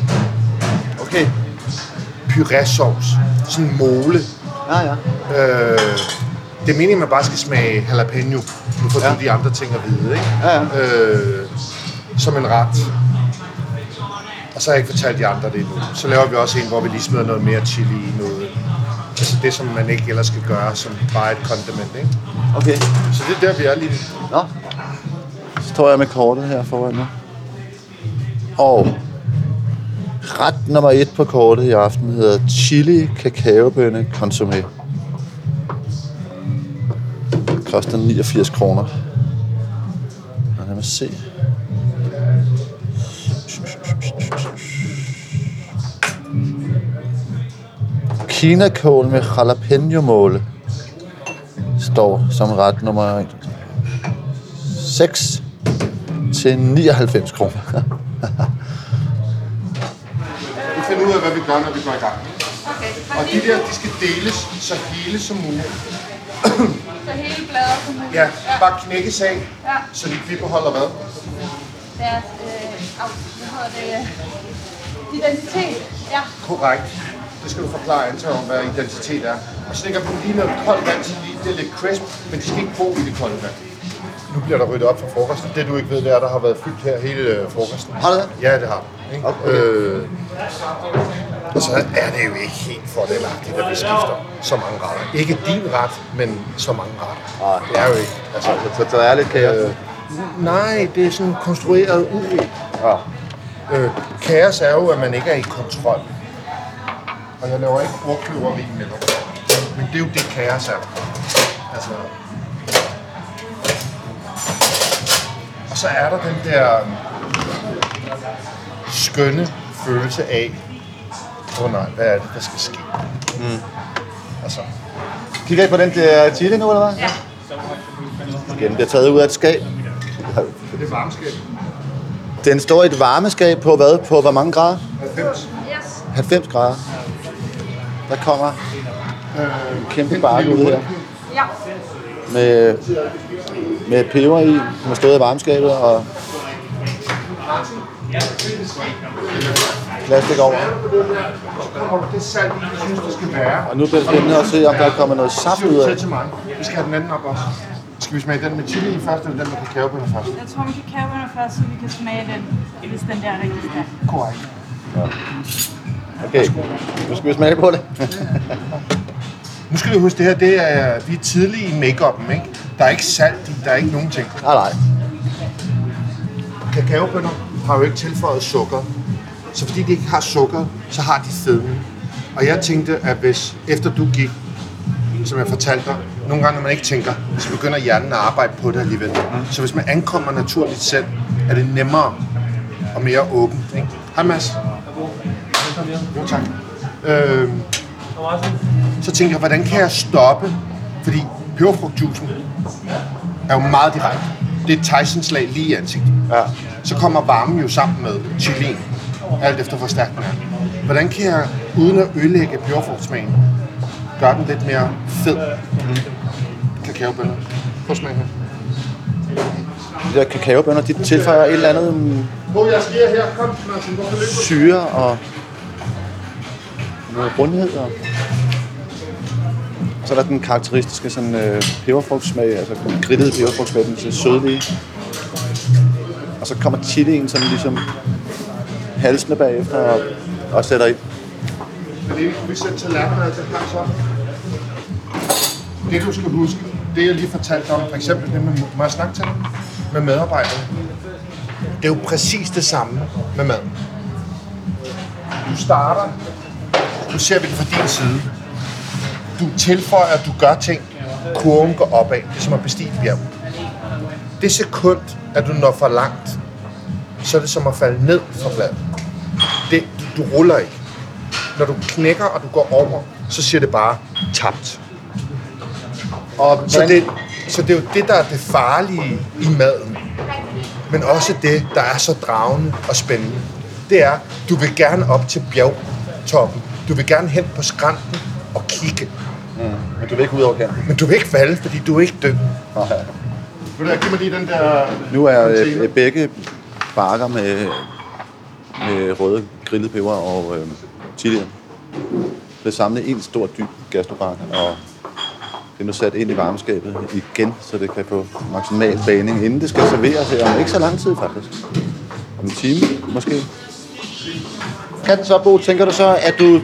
Okay. Purésauce. Sådan en mole. Ja, ja. Det er meningen, man bare skal smage jalapeno. Nu får du de andre ting at vide, ikke? Ja, ja. Som en ret. Og så har jeg ikke fortalt de andre det endnu. Så laver vi også en, hvor vi lige smider noget mere chili i noget. Altså det, som man ikke ellers skal gøre, som bare et condiment, ikke? Okay. Så det er der, vi er lige. Nå. Så står jeg med kortet her foran mig. Og ret nummer 1 på kortet i aften hedder chili kakaobønne consommé. Koster 89 kroner. Og lad mig se. Kinakål med jalapeno-måle står som ret nummer 6 til 99 kroner. Vi finder ud af, hvad vi gør, når vi går i gang. Okay. Og de der, de skal deles så hele som muligt. Så hele blader som muligt? Ja, bare knækkes af, så vi beholder hvad? Deres, hvad hedder det? Identitet. Ja. Korrekt. Det skal du forklare Anton om, hvad identitet er. Og så lægger man lige noget koldt vand til lige. Det er lidt crisp, men de skal ikke bo i det kolde vand. Nu bliver der ryddet op for frokosten. Det du ikke ved, det er, der har været fyldt her hele frokosten. Har det? Ja, det har det. Okay. Og så er det jo ikke helt fordelagtigt, at vi skifter så mange retter. Ikke din ret, men så mange retter. Ah, det er jo ikke. Altså, så der er lidt kaos. Nej, det er sådan konstrueret uret. Kaos er jo, at man ikke er i kontrol. Og jeg laver ikke brugkløveri med dig. Men det er jo det kaos er. Altså. Og så er der den der skønne følelse af, hvad er det, der skal ske? Mm. Altså. Kigger I på den der chili nu, eller hvad? Ja. Den bliver taget ud af et skab. Det er varmeskab. Den står i et varmeskab på hvad? På hvor mange grader? 90. 90 grader. Der kommer en kæmpe bakke ud her. Ja. Med peber i, som har stået i varmeskabet og plastik over. Og nu bliver det spændende at se, om der kommer noget saft ud af. Vi skal have den anden op også. Skal vi smage den med chili først, eller den med kakaobønner først? Jeg tror med kakaobønner først, så vi kan smage den, hvis den der er rigtig stærk. Korrekt. Ja. Okay, nu skal vi smage på det. Nu skal vi huske det her, det er, vi er tidlige i make-up'en, ikke? Der er ikke salt i, der er ikke nogen ting. Nej, nej. kakaobønner har jo ikke tilføjet sukker. Så fordi de ikke har sukker, så har de fedme. Og jeg tænkte, at hvis efter du gik, som jeg fortalte dig, nogle gange når man ikke tænker, så begynder hjernen at arbejde på det alligevel. Så hvis man ankommer naturligt selv, er det nemmere og mere åbent. Ikke? Hej Mads. Jo, tak. Så tænker jeg, hvordan kan jeg stoppe? Fordi peberfrugtjuicen er jo meget direkte. Det er et Tyson-slag lige i ansigtet. Ja. Så kommer varmen jo sammen med chilien, alt efter hvor stærk den er. Hvordan kan jeg, uden at ødelægge peberfrugtsmagen, gøre den lidt mere fed? Kakaobønner. Prøv smagen her. De der kakaobønner, de tilføjer et eller andet syre og noget rundhed. Og så er der den karakteristiske sådan peberfrugtsmag, altså den grittede peberfrugtsmag, den sødlige. Og så kommer chilien sådan ligesom halsende bagefter og sætter i. Men det er vi sætter tallerkener til plads op. Det du skal huske, det jeg lige fortalte om, for eksempel det med, må jeg snakke til dem? Med medarbejdere. Det er jo præcis det samme med mad. Du starter, nu ser vi det fra din side. Du tilføjer, du gør ting, kurven går opad. Det er som at bestige et bjerg. Det sekund, at du når for langt, så er det som at falde ned fra bladet. Det, du ruller ikke. Når du knækker, og du går over, så siger det bare tabt. Og så det er jo det, der er det farlige i maden. Men også det, der er så dragende og spændende. Det er, du vil gerne op til bjergtoppen. Du vil gerne hen på skrænten og kigge. Men du vil ikke ud over kanten. Men du vil ikke falde, fordi du er ikke død. Okay. Vil du give mig lige den der... Nu er begge bakker med røde grillede peber og chilien. Det samlet en stor dyb gastrobakke, og det er nu sat ind i varmeskabet igen, så det kan få maksimal bagning, inden det skal serveres her. Om ikke så lang tid, faktisk. Om en time, måske. Kan den så, Bo, tænker du så, at du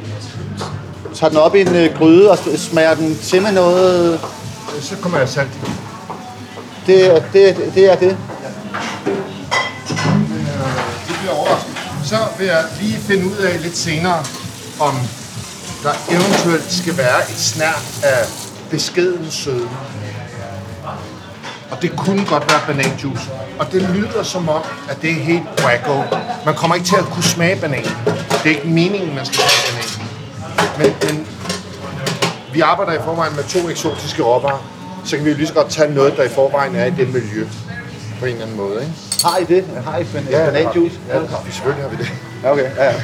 tager den op i en gryde og smager den til med noget? Så kommer jeg salt. Det er det. Så vil jeg lige finde ud af lidt senere, om der eventuelt skal være et snært af beskeden søde. Og det kunne godt være bananjuice. Og det lyder som om, at det er helt wacko. Man kommer ikke til at kunne smage banan. Det er ikke meningen, man skal smage banan. Men vi arbejder i forvejen med 2 eksotiske råvarer, så kan vi jo lige så godt tage noget, der i forvejen er i det miljø. På en eller anden måde, ikke? Har I det? Har I bananjuice? Ja, selvfølgelig har vi det. Ja, okay. Ja, ja.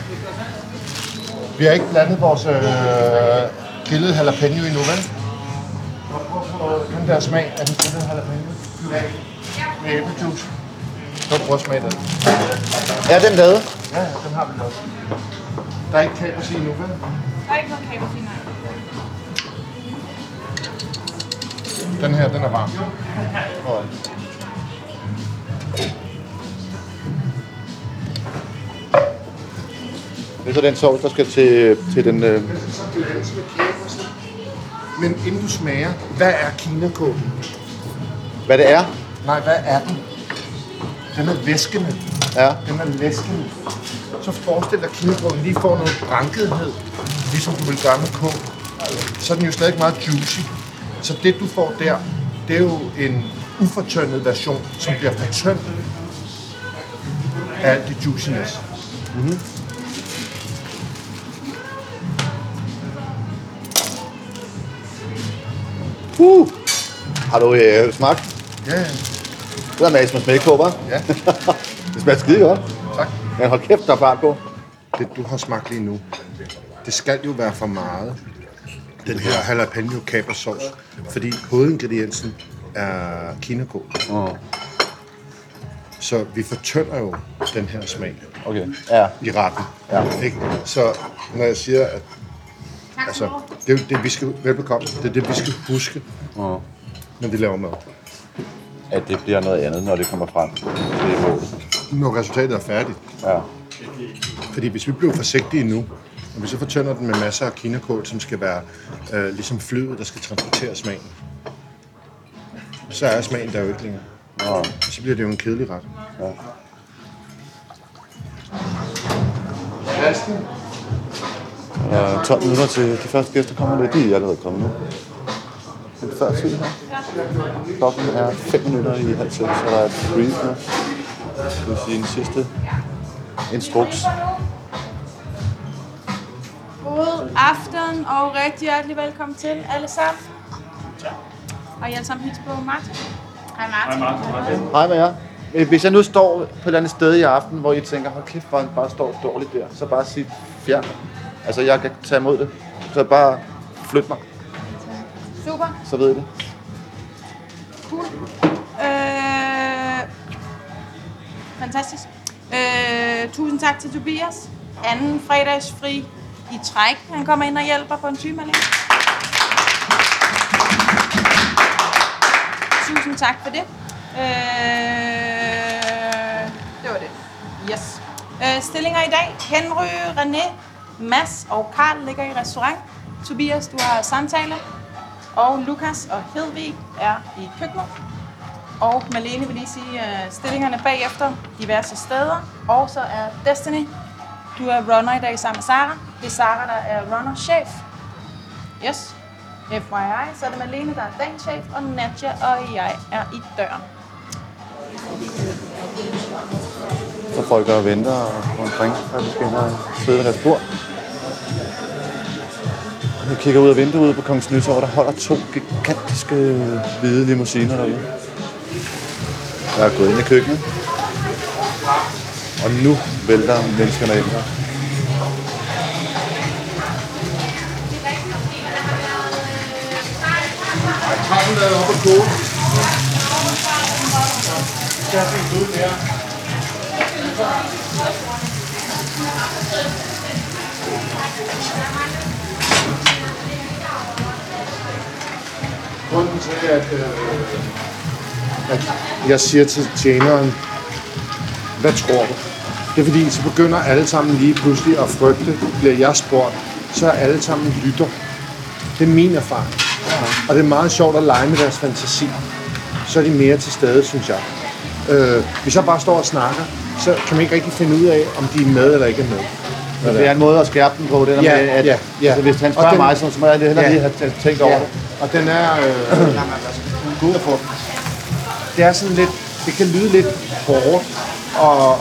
Vi har ikke blandet vores grillede jalapeno endnu, vel? Den der smag af den grillede jalapeno. Med æblejuice. Så prøv at smage den. Er den lavet? Ja, den har vi lavet. Der er ikke kapers i endnu, vel? Der er ikke noget kapers i, nej. Den her, den er varm. Det er så den sovs, der skal til den... Men inden du smager, hvad er kinakålen? Hvad det er? Nej, hvad er den? Den er væskende. Ja. Den er læskende. Så forestil dig, at kinakålen lige får noget brankethed, ligesom du vil gøre med kål. Så er den jo stadig meget juicy. Så det, du får der, det er jo en ufortøndet version, som bliver fortønt af alt det juiciness. Mm-hmm. Har du smagt? Ja, ja. Det der Mads med smækkåber. Ja. Det smager skide godt. Tak. Men hold kæft, der er fart på. Det du har smagt lige nu, det skal jo være for meget. Den her jalapeno capersauce. Fordi hovedingrediensen er kinakål. Oh. Så vi fortønder jo den her smag. Okay. Ja. I retten. Ja. Ikke? Så når jeg siger, at altså, det er det, vi skal velbekomme. Det er det, vi skal huske, når vi laver mad. At det bliver noget andet, når det kommer frem. Det er målet. Når resultatet er færdigt. Ja. Fordi hvis vi bliver forsigtige nu, og vi så fortønder den med masser af kinakål, som skal være ligesom flyet, der skal transportere smagen, så er smagen der jo ikke længere. Så bliver det jo en kedelig ret. Ja. Christen. Der er 12 minutter til de første gæster, der kommer. De er allerede kommet nu. Det er før tid her. Klokken er 5 minutter i halv tid, så der er et brief her. Det vil sige den sidste instruks. God aften og rigtig hjertelig velkommen til alle sammen. Og I alle sammen hilser på Martin. Hej Martin. Hej med jer. Hvis jeg nu står på et eller andet sted i aften, hvor I tænker, hold kæft, hvor han bare står dårligt der, så bare sig fjern. Altså, jeg kan tage imod det. Så bare flyt mig. Super. Så ved I det. Cool. Fantastisk. Tusind tak til Tobias. Anden fredagsfri i træk. Han kommer ind og hjælper på en sygemelding. Tusind tak for det. Det var det. Yes. Stillinger i dag. Henry, René, Mads og Karl ligger i restaurant. Tobias, du har samtale. Og Lukas og Hedvig er i køkkenet. Og Malene vil lige sige stillingerne bagefter diverse steder. Og så er Destiny. Du er runner i dag sammen med Sara. Det er Sara, der er runner-chef. Yes. FYI. Så er det Malene, der er dagenchef. Og Nadja og jeg er i døren. Så folk der venter og omkring, så vi skal ind og sidde ved deres bord. Jeg kigger ud af vinduet ude på Kongens Nytorv, der holder to gigantiske hvide limousiner derude. Jeg er gået ind i køkkenet, og nu vælter menneskerne ind her. Grunden til, at jeg siger til tjeneren, hvad tror du? Det er fordi, så begynder alle sammen lige pludselig at frygte, bliver jeg spurgt, så alle sammen lytter. Det er min erfaring. Ja. Og det er meget sjovt at lege med deres fantasi. Så er de mere til stede, synes jeg. Hvis jeg bare står og snakker, så kan man ikke rigtig finde ud af, om de er med eller ikke er med. Men det er en måde at skærpe dem på, det der med, at altså, hvis han spørger mig, så må jeg hellere lige have tænkt over det. Og den er god for dem. Det er sådan lidt, det kan lyde lidt hårdt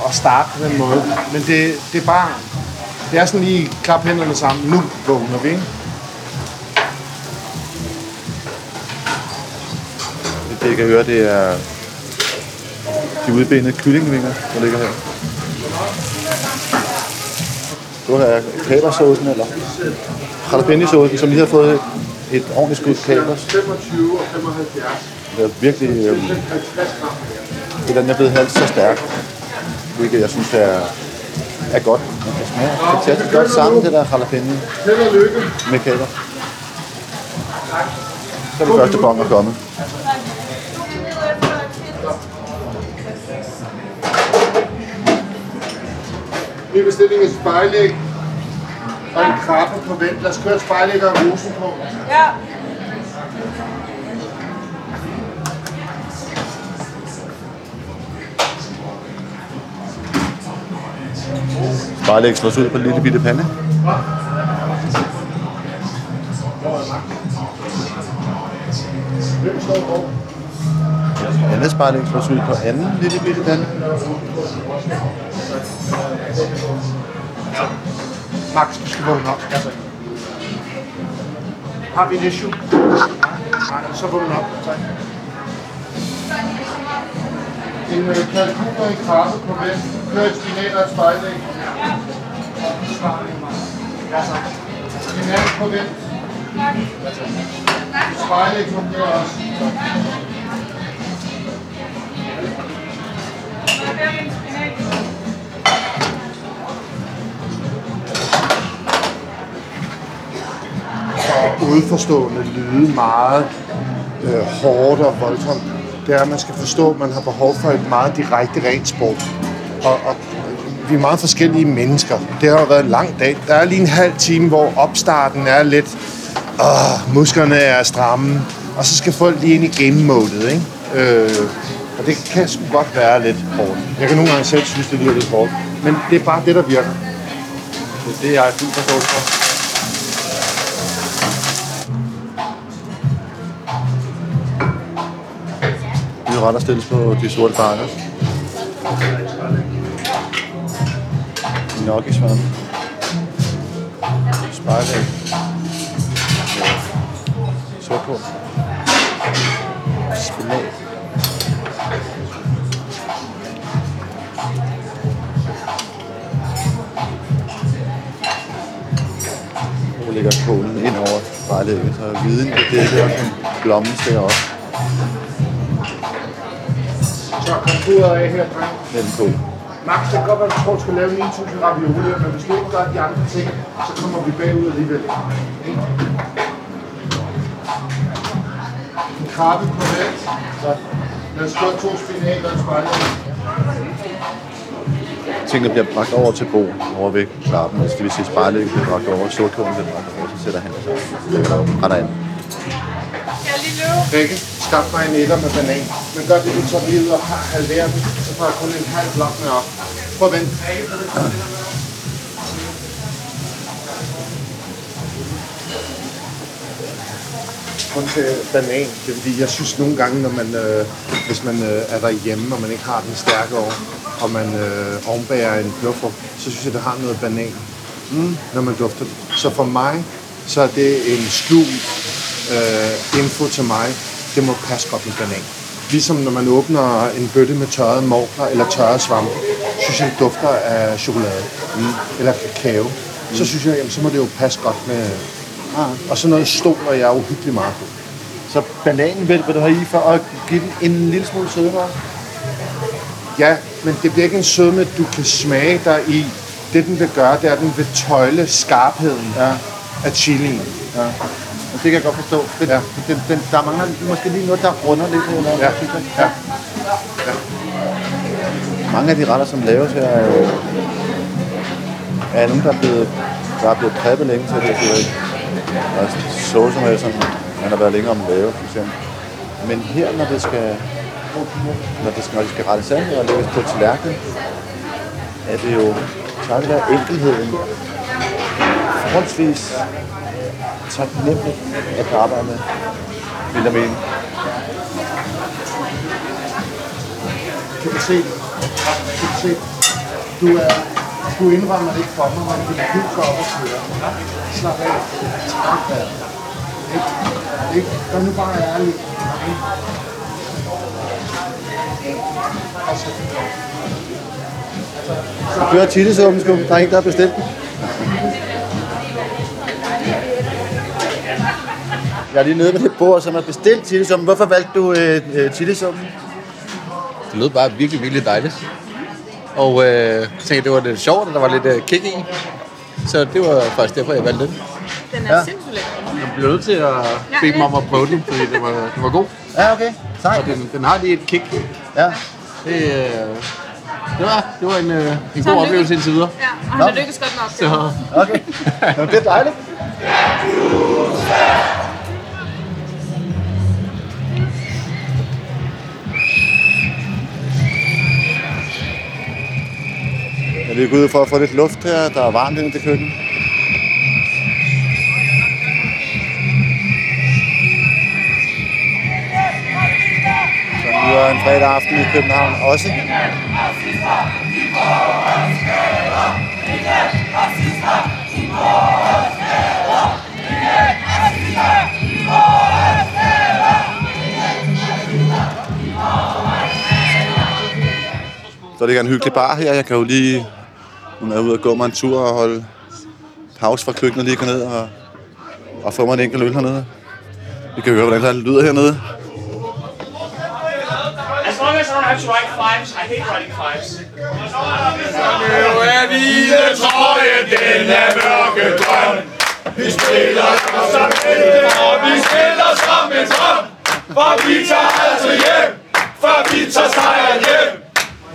at starte på den måde, men det er bare, det er sådan lige klap hænderne sammen, nu vågner vi, ikke? Det jeg kan høre, det er de udbenede kyllingevinger, der ligger her. Du har kabersaucen, eller jalapeno-saucen, som lige har fået et ordentligt skud kapers. Det er virkelig... det er den, jeg er blevet halvt så stærk, hvilket jeg synes er godt. Man kan smage fantastisk godt sammen, det der jalapeno med kaber. Så er det første bong at komme. Min bestilling er spejlæg og en krabbe på vent. Lad os køre spejlæg og rosen på. Ja. Spejlæg slås ud på en lille bitte pande. Andet spejlæg slås ud på anden lille bitte pande. Max, du skal vågne op. Har vi en issue? Så vågne op. Tak. En kalkuner i krasse på vest. Kør et spinat og et spejlæg. Spinat på vest. Spejlæg fungerer også. Og udforstående lyde meget hårdt og voldsomt. Det er, at man skal forstå, at man har behov for et meget direkte, rent sprog. Og vi er meget forskellige mennesker. Det har jo været en lang dag. Der er lige en halv time, hvor opstarten er lidt... musklerne er stramme. Og så skal folk lige ind i game-modet, ikke? Og det kan sgu godt være lidt hårdt. Jeg kan nogle gange selv synes, det lyder lidt hårdt. Men det er bare det, der virker. Men det har jeg fuld forståelse for. Vi retter stilles på de sorte bakker. Gnocchi svampe. Spejlæg. Sortkål. Spinat. Nu lægger kålen ind over spejlægget, så viden på det der blommen stikker op. Så konturer af her frem. Med den kål. Max, det kan godt være, at du tror, at du skal lave 9.000 raviolier, men hvis du ikke gør de andre ting, så kommer vi bagud alligevel. En krabbe på vægt. Lad os få to spinat og en spejlæg. Tingene bliver bragt over til bordet, over ved krabben, og så skal vi se spejlæg bliver bragt over, sortkålen bliver bragt over, så sætter han sig og retter ind. Rikke, skab mig en etter med banan. Men gør det, du tager videre og halverer den, så får jeg kun en halv blok med op. Prøv at vente. Kun til banan, det er fordi, jeg synes nogle gange, når man, hvis man er derhjemme, og man ikke har den stærke ovn, og man ovenbager en bløffrugt, så synes jeg, det har noget banan, når man dufter det. Så for mig, så er det en skjult info til mig, det må passe godt med banan. Ligesom når man åbner en bøtte med tørrede morgler eller tørrede svampe, synes jeg, det dufter af chokolade eller kakao. Så synes jeg, jamen, så må det jo passe godt med... Og så noget stol, og jeg er uhyggelig meget på. Så bananen vælper du her i for at give den en lille smule sødme? Ja, men det bliver ikke en sødme, du kan smage dig i. Det, den vil gøre, det er, at den vil tøjle skarpheden af chilien. Ja. Det kan jeg godt forstå. Den, der mangler måske lige noget, der runder lidt. Ja. Mange af de retter, som laves her, er jo nogle, der er blevet preppet længe til det. Og såsomhed, som man har været længere om at lave, for eksempel. Men her, når de skal rettes an og lægges på tallerkenen, er det jo takket af enkelheden forholdsvis taknemmeligt at kunne arbejde med, vil jeg mene. Kan du se? Du indrømmer det ikke for mig, men du kan hygge op og køre. Slap af. Tak, hvad? Ikke? Gør nu bare ærligt. Du kører chilisoppen, sgu. Der er ikke, der har bestemt den. Jeg er lige nede med det bord, som har bestilt chilisummen. Hvorfor valgte du chilisummen? Det lød bare virkelig, virkelig dejligt. Og jeg tænkte, det var lidt sjovt, og der var lidt kick i. Så det var faktisk derfor, jeg valgte den. Den er sindssygt lækker. Jeg blev nødt til at bede mig om at prøve den, fordi det var god. Ja, okay. Sejt. Og den har lige et kick. Ja. Det var en god oplevelse indtil videre. Ja, og han har lykkes godt nok. Så. Okay. Jamen, det er dejligt. Ja, vi er gået ud for at få lidt luft her, der er varmt inde i det køkken. Så nu er en fredag aften i København også. Så ligger en hyggelig bar her. Jeg kan jo lige... Hun er ude og gå mig en tur og holde pause fra køkkenet lige hernede og få mig en enkelt øl hernede. Vi kan høre, hvordan det lyder hernede. As long as I don't have to write fives, I hate writing fives. Nu er hvide trøje, den er mørkegrøn. Vi spiller som helvede, og vi spiller som en drøm. For vi tager altså hjem, for vi tager sejren hjem.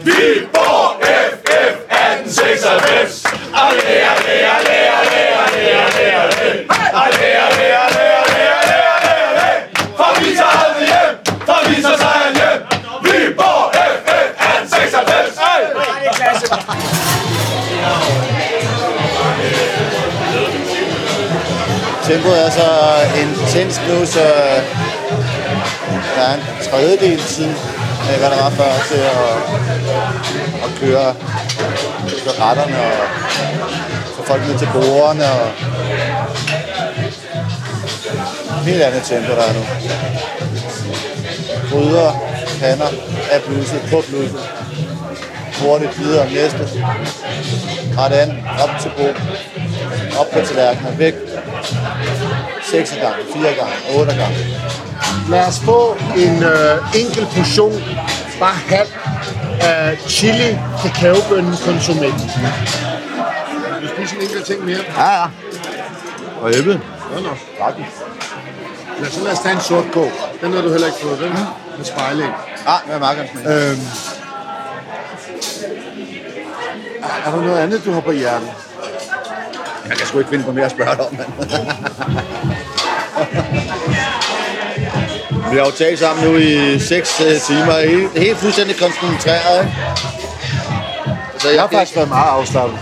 Vi bor FF 1896. Allé, allé, allé, allé, allé, allé, allé. Allé, allé, allé, allé, allé, allé, allé. For vi tager aldrig hjem, for vi tager sejren hjem. Vi bor FF 1896. Allé. tempoet er så intenst nu, så der er en tredjedel tid af, hvad der var før, til at køre retterne og få folk ned til bordene. Og helt andet tempo, der er nu. Bryder, pander, af bluset, på bluset. Hurtigt videre om næste. Ret an, op til bordet. Op på tallerkenen, væk. 6 gange, 4 gange, 8 gange. Lad os få en enkelt portion, bare halv, af chili, kakaobønnen, konsumet. Du spiser en enkelt ting mere. Ja, ja. Og æble. Ja, nå. Tak. Lad os tage en sort kog. Den har du heller ikke fået, den her. Med spejlæg. Nej, det er meget godt. Er der noget andet, du har på hjertet? Jeg kan sgu ikke finde på mere at spørge dig om, mand. Vi har jo talt sammen nu i 6 timer. Helt fuldstændig koncentreret, ikke? Altså, jeg har faktisk været meget afslappet.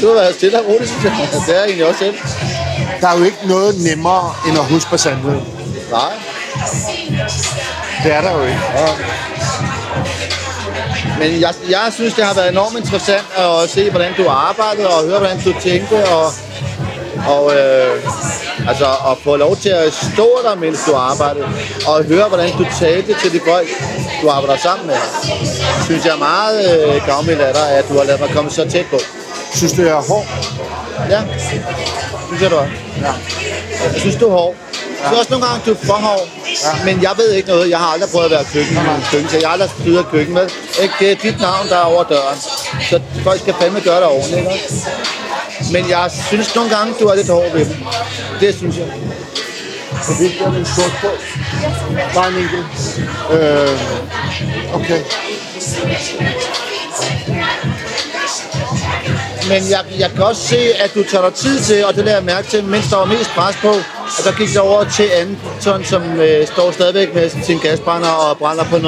Du har været stille og roligt, synes jeg. Det er egentlig også selv. Der er jo ikke noget nemmere, end at huske på sandheden. Nej. Det er der jo ikke. Okay. Men jeg synes, det har været enormt interessant at se, hvordan du arbejdede, og høre, hvordan du tænkte, og at få lov til at stå der, mens du arbejdede, og høre, hvordan du talte til de folk, du arbejder sammen med. Synes jeg er meget gavmild af dig, at du har ladet mig komme så tæt på. Synes du, jeg er hård? Ja, synes jeg, du er. Ja. Jeg synes, du er hård. Ja. Så også nogle gange, du er for hård, ja. Men jeg ved ikke noget. Jeg har aldrig prøvet at være køkken, så jeg har aldrig styret af køkken med. Ikke? Det er dit navn, der er over døren, så folk skal fandme gøre det ordentligt. Ikke? Men jeg synes nogle gange, du er lidt hård ved dem. Det synes jeg. Så vi gør en sort på. Bare en enkelt. Okay. Men jeg kan også se, at du tager dig tid til, og det lader jeg mærke til, mens der var mest pres på, at der gik det over til Anton, som står stadigvæk med sin gasbrænder og brænder på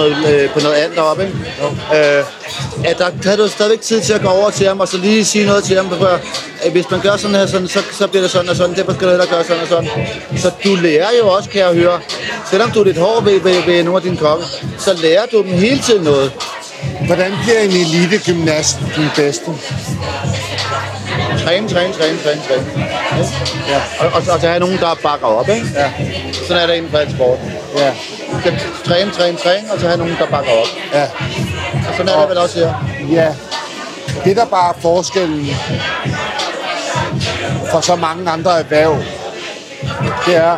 noget andet deroppe. Ikke? At der havde du stadigvæk tid til at gå over til ham og så lige sige noget til ham, at hvis man gør sådan her, sådan, så bliver det sådan og sådan, derfor skal du heller gøre sådan og sådan. Så du lærer jo også, kan jeg høre, selvom du er lidt hård ved nogle af dine kokke, så lærer du dem hele tiden noget. Hvordan bliver en elitegymnast den bedste? Træne. Ja. Og der er nogen, der bakker op, ikke? Ja. Sådan er det inden for alt sport. Ja. Træne, og så have nogen, der bakker op. Ja. Og sådan er det vel også her. Ja. Det, der bare er forskellen for så mange andre erhverv, det er,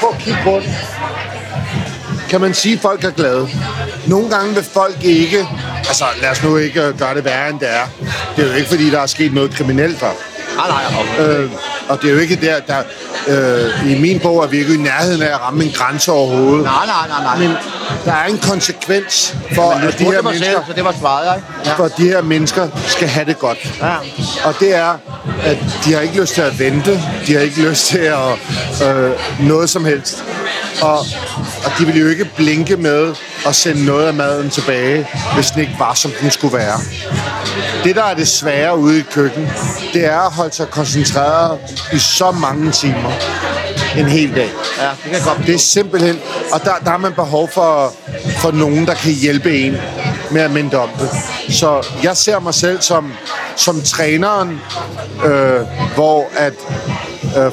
prøv at kigge rundt. Kan man sige, at folk er glade. Nogle gange vil folk ikke, altså lad os nu ikke gøre det værre, end det er. Det er jo ikke, fordi der er sket noget kriminelt for. Nej. Og det er jo ikke der i min bog er vi ikke i nærheden af at ramme en grænse overhovedet. Nej. Men der er en konsekvens for, at de her mennesker... Selv, så det var svaret, ikke? Ja. For de her mennesker skal have det godt. Ja. Og det er, at de har ikke lyst til at vente. De har ikke lyst til at noget som helst. Og de ville jo ikke blinke med at sende noget af maden tilbage, hvis den ikke var, som den skulle være. Det, der er det svære ude i køkken, det er at holde sig koncentreret i så mange timer. En hel dag. Ja, det kan godt. Det er simpelthen... Og der har man behov for nogen, der kan hjælpe en med at minde om det. Så jeg ser mig selv som træneren, hvor at...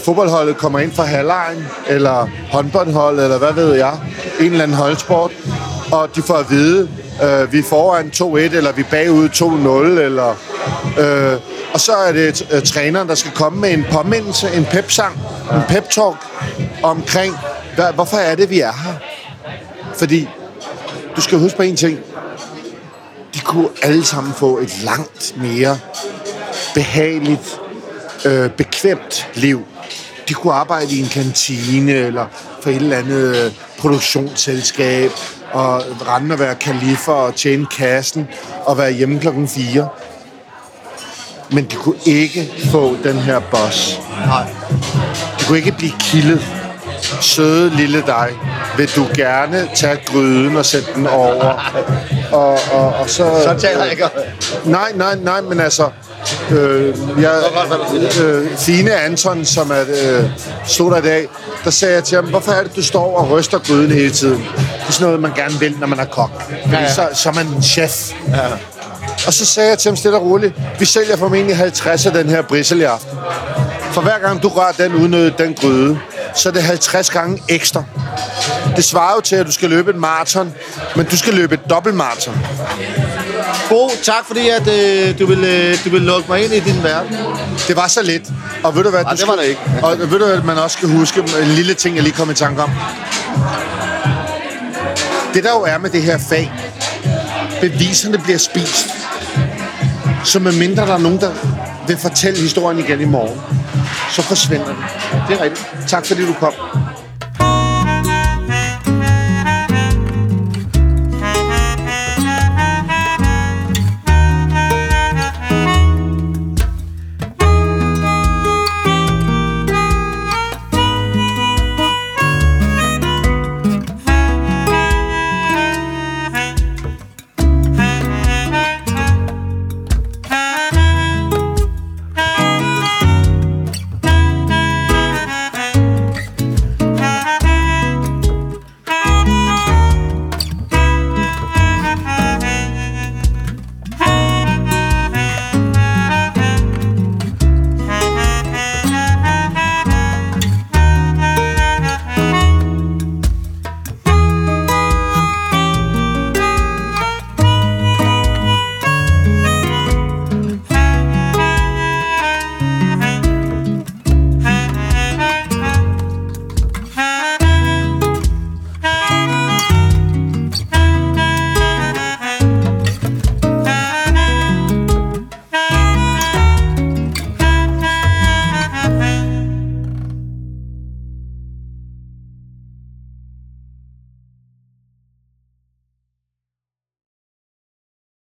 fodboldholdet kommer ind fra halvlejen, eller håndboldholdet, eller hvad ved jeg, en eller anden holdsport, og de får at vide, vi er foran 2-1, eller vi er bagud 2-0, eller, og så er det træneren, der skal komme med en påmindelse, en pep-sang, en pep-talk omkring, hvorfor er det, vi er her? Fordi, du skal huske på en ting, de kunne alle sammen få et langt mere behageligt, bekvemt liv. De kunne arbejde i en kantine eller for et eller andet produktionsselskab og rende og være kalifer og tjene kassen og være hjemme klokken 4. Men de kunne ikke få den her boss. Nej. De kunne ikke blive kildet. Søde lille dig. vil du gerne tage gryden og sætte den over? Og så taler jeg ikke. Nej, men altså... Fine Anton, som stod der i dag, der sagde jeg til ham, hvorfor er det, du står og ryster gryden hele tiden? Det er sådan noget, man gerne vil, når man er kok. Ja. Så er man en chef. Ja. Og så sagde jeg til ham stille og roligt, vi sælger formentlig 50 af den her brissel i aften. For hver gang du rører den unødigt, den gryde, så er det 50 gange ekstra. Det svarer jo til, at du skal løbe et maraton, men du skal løbe et dobbeltmaraton. Bo, tak fordi at, du vil lukke mig ind i din verden. Det var så lidt. Og ved du hvad, nej, det var det ikke. Og ved du hvad, man også skal huske en lille ting, jeg lige kom i tanke om. Det der jo er med det her fag, beviserne bliver spist. Så medmindre der er nogen, der vil fortælle historien igen i morgen, så forsvinder det. Det er rigtigt. Tak fordi du kom.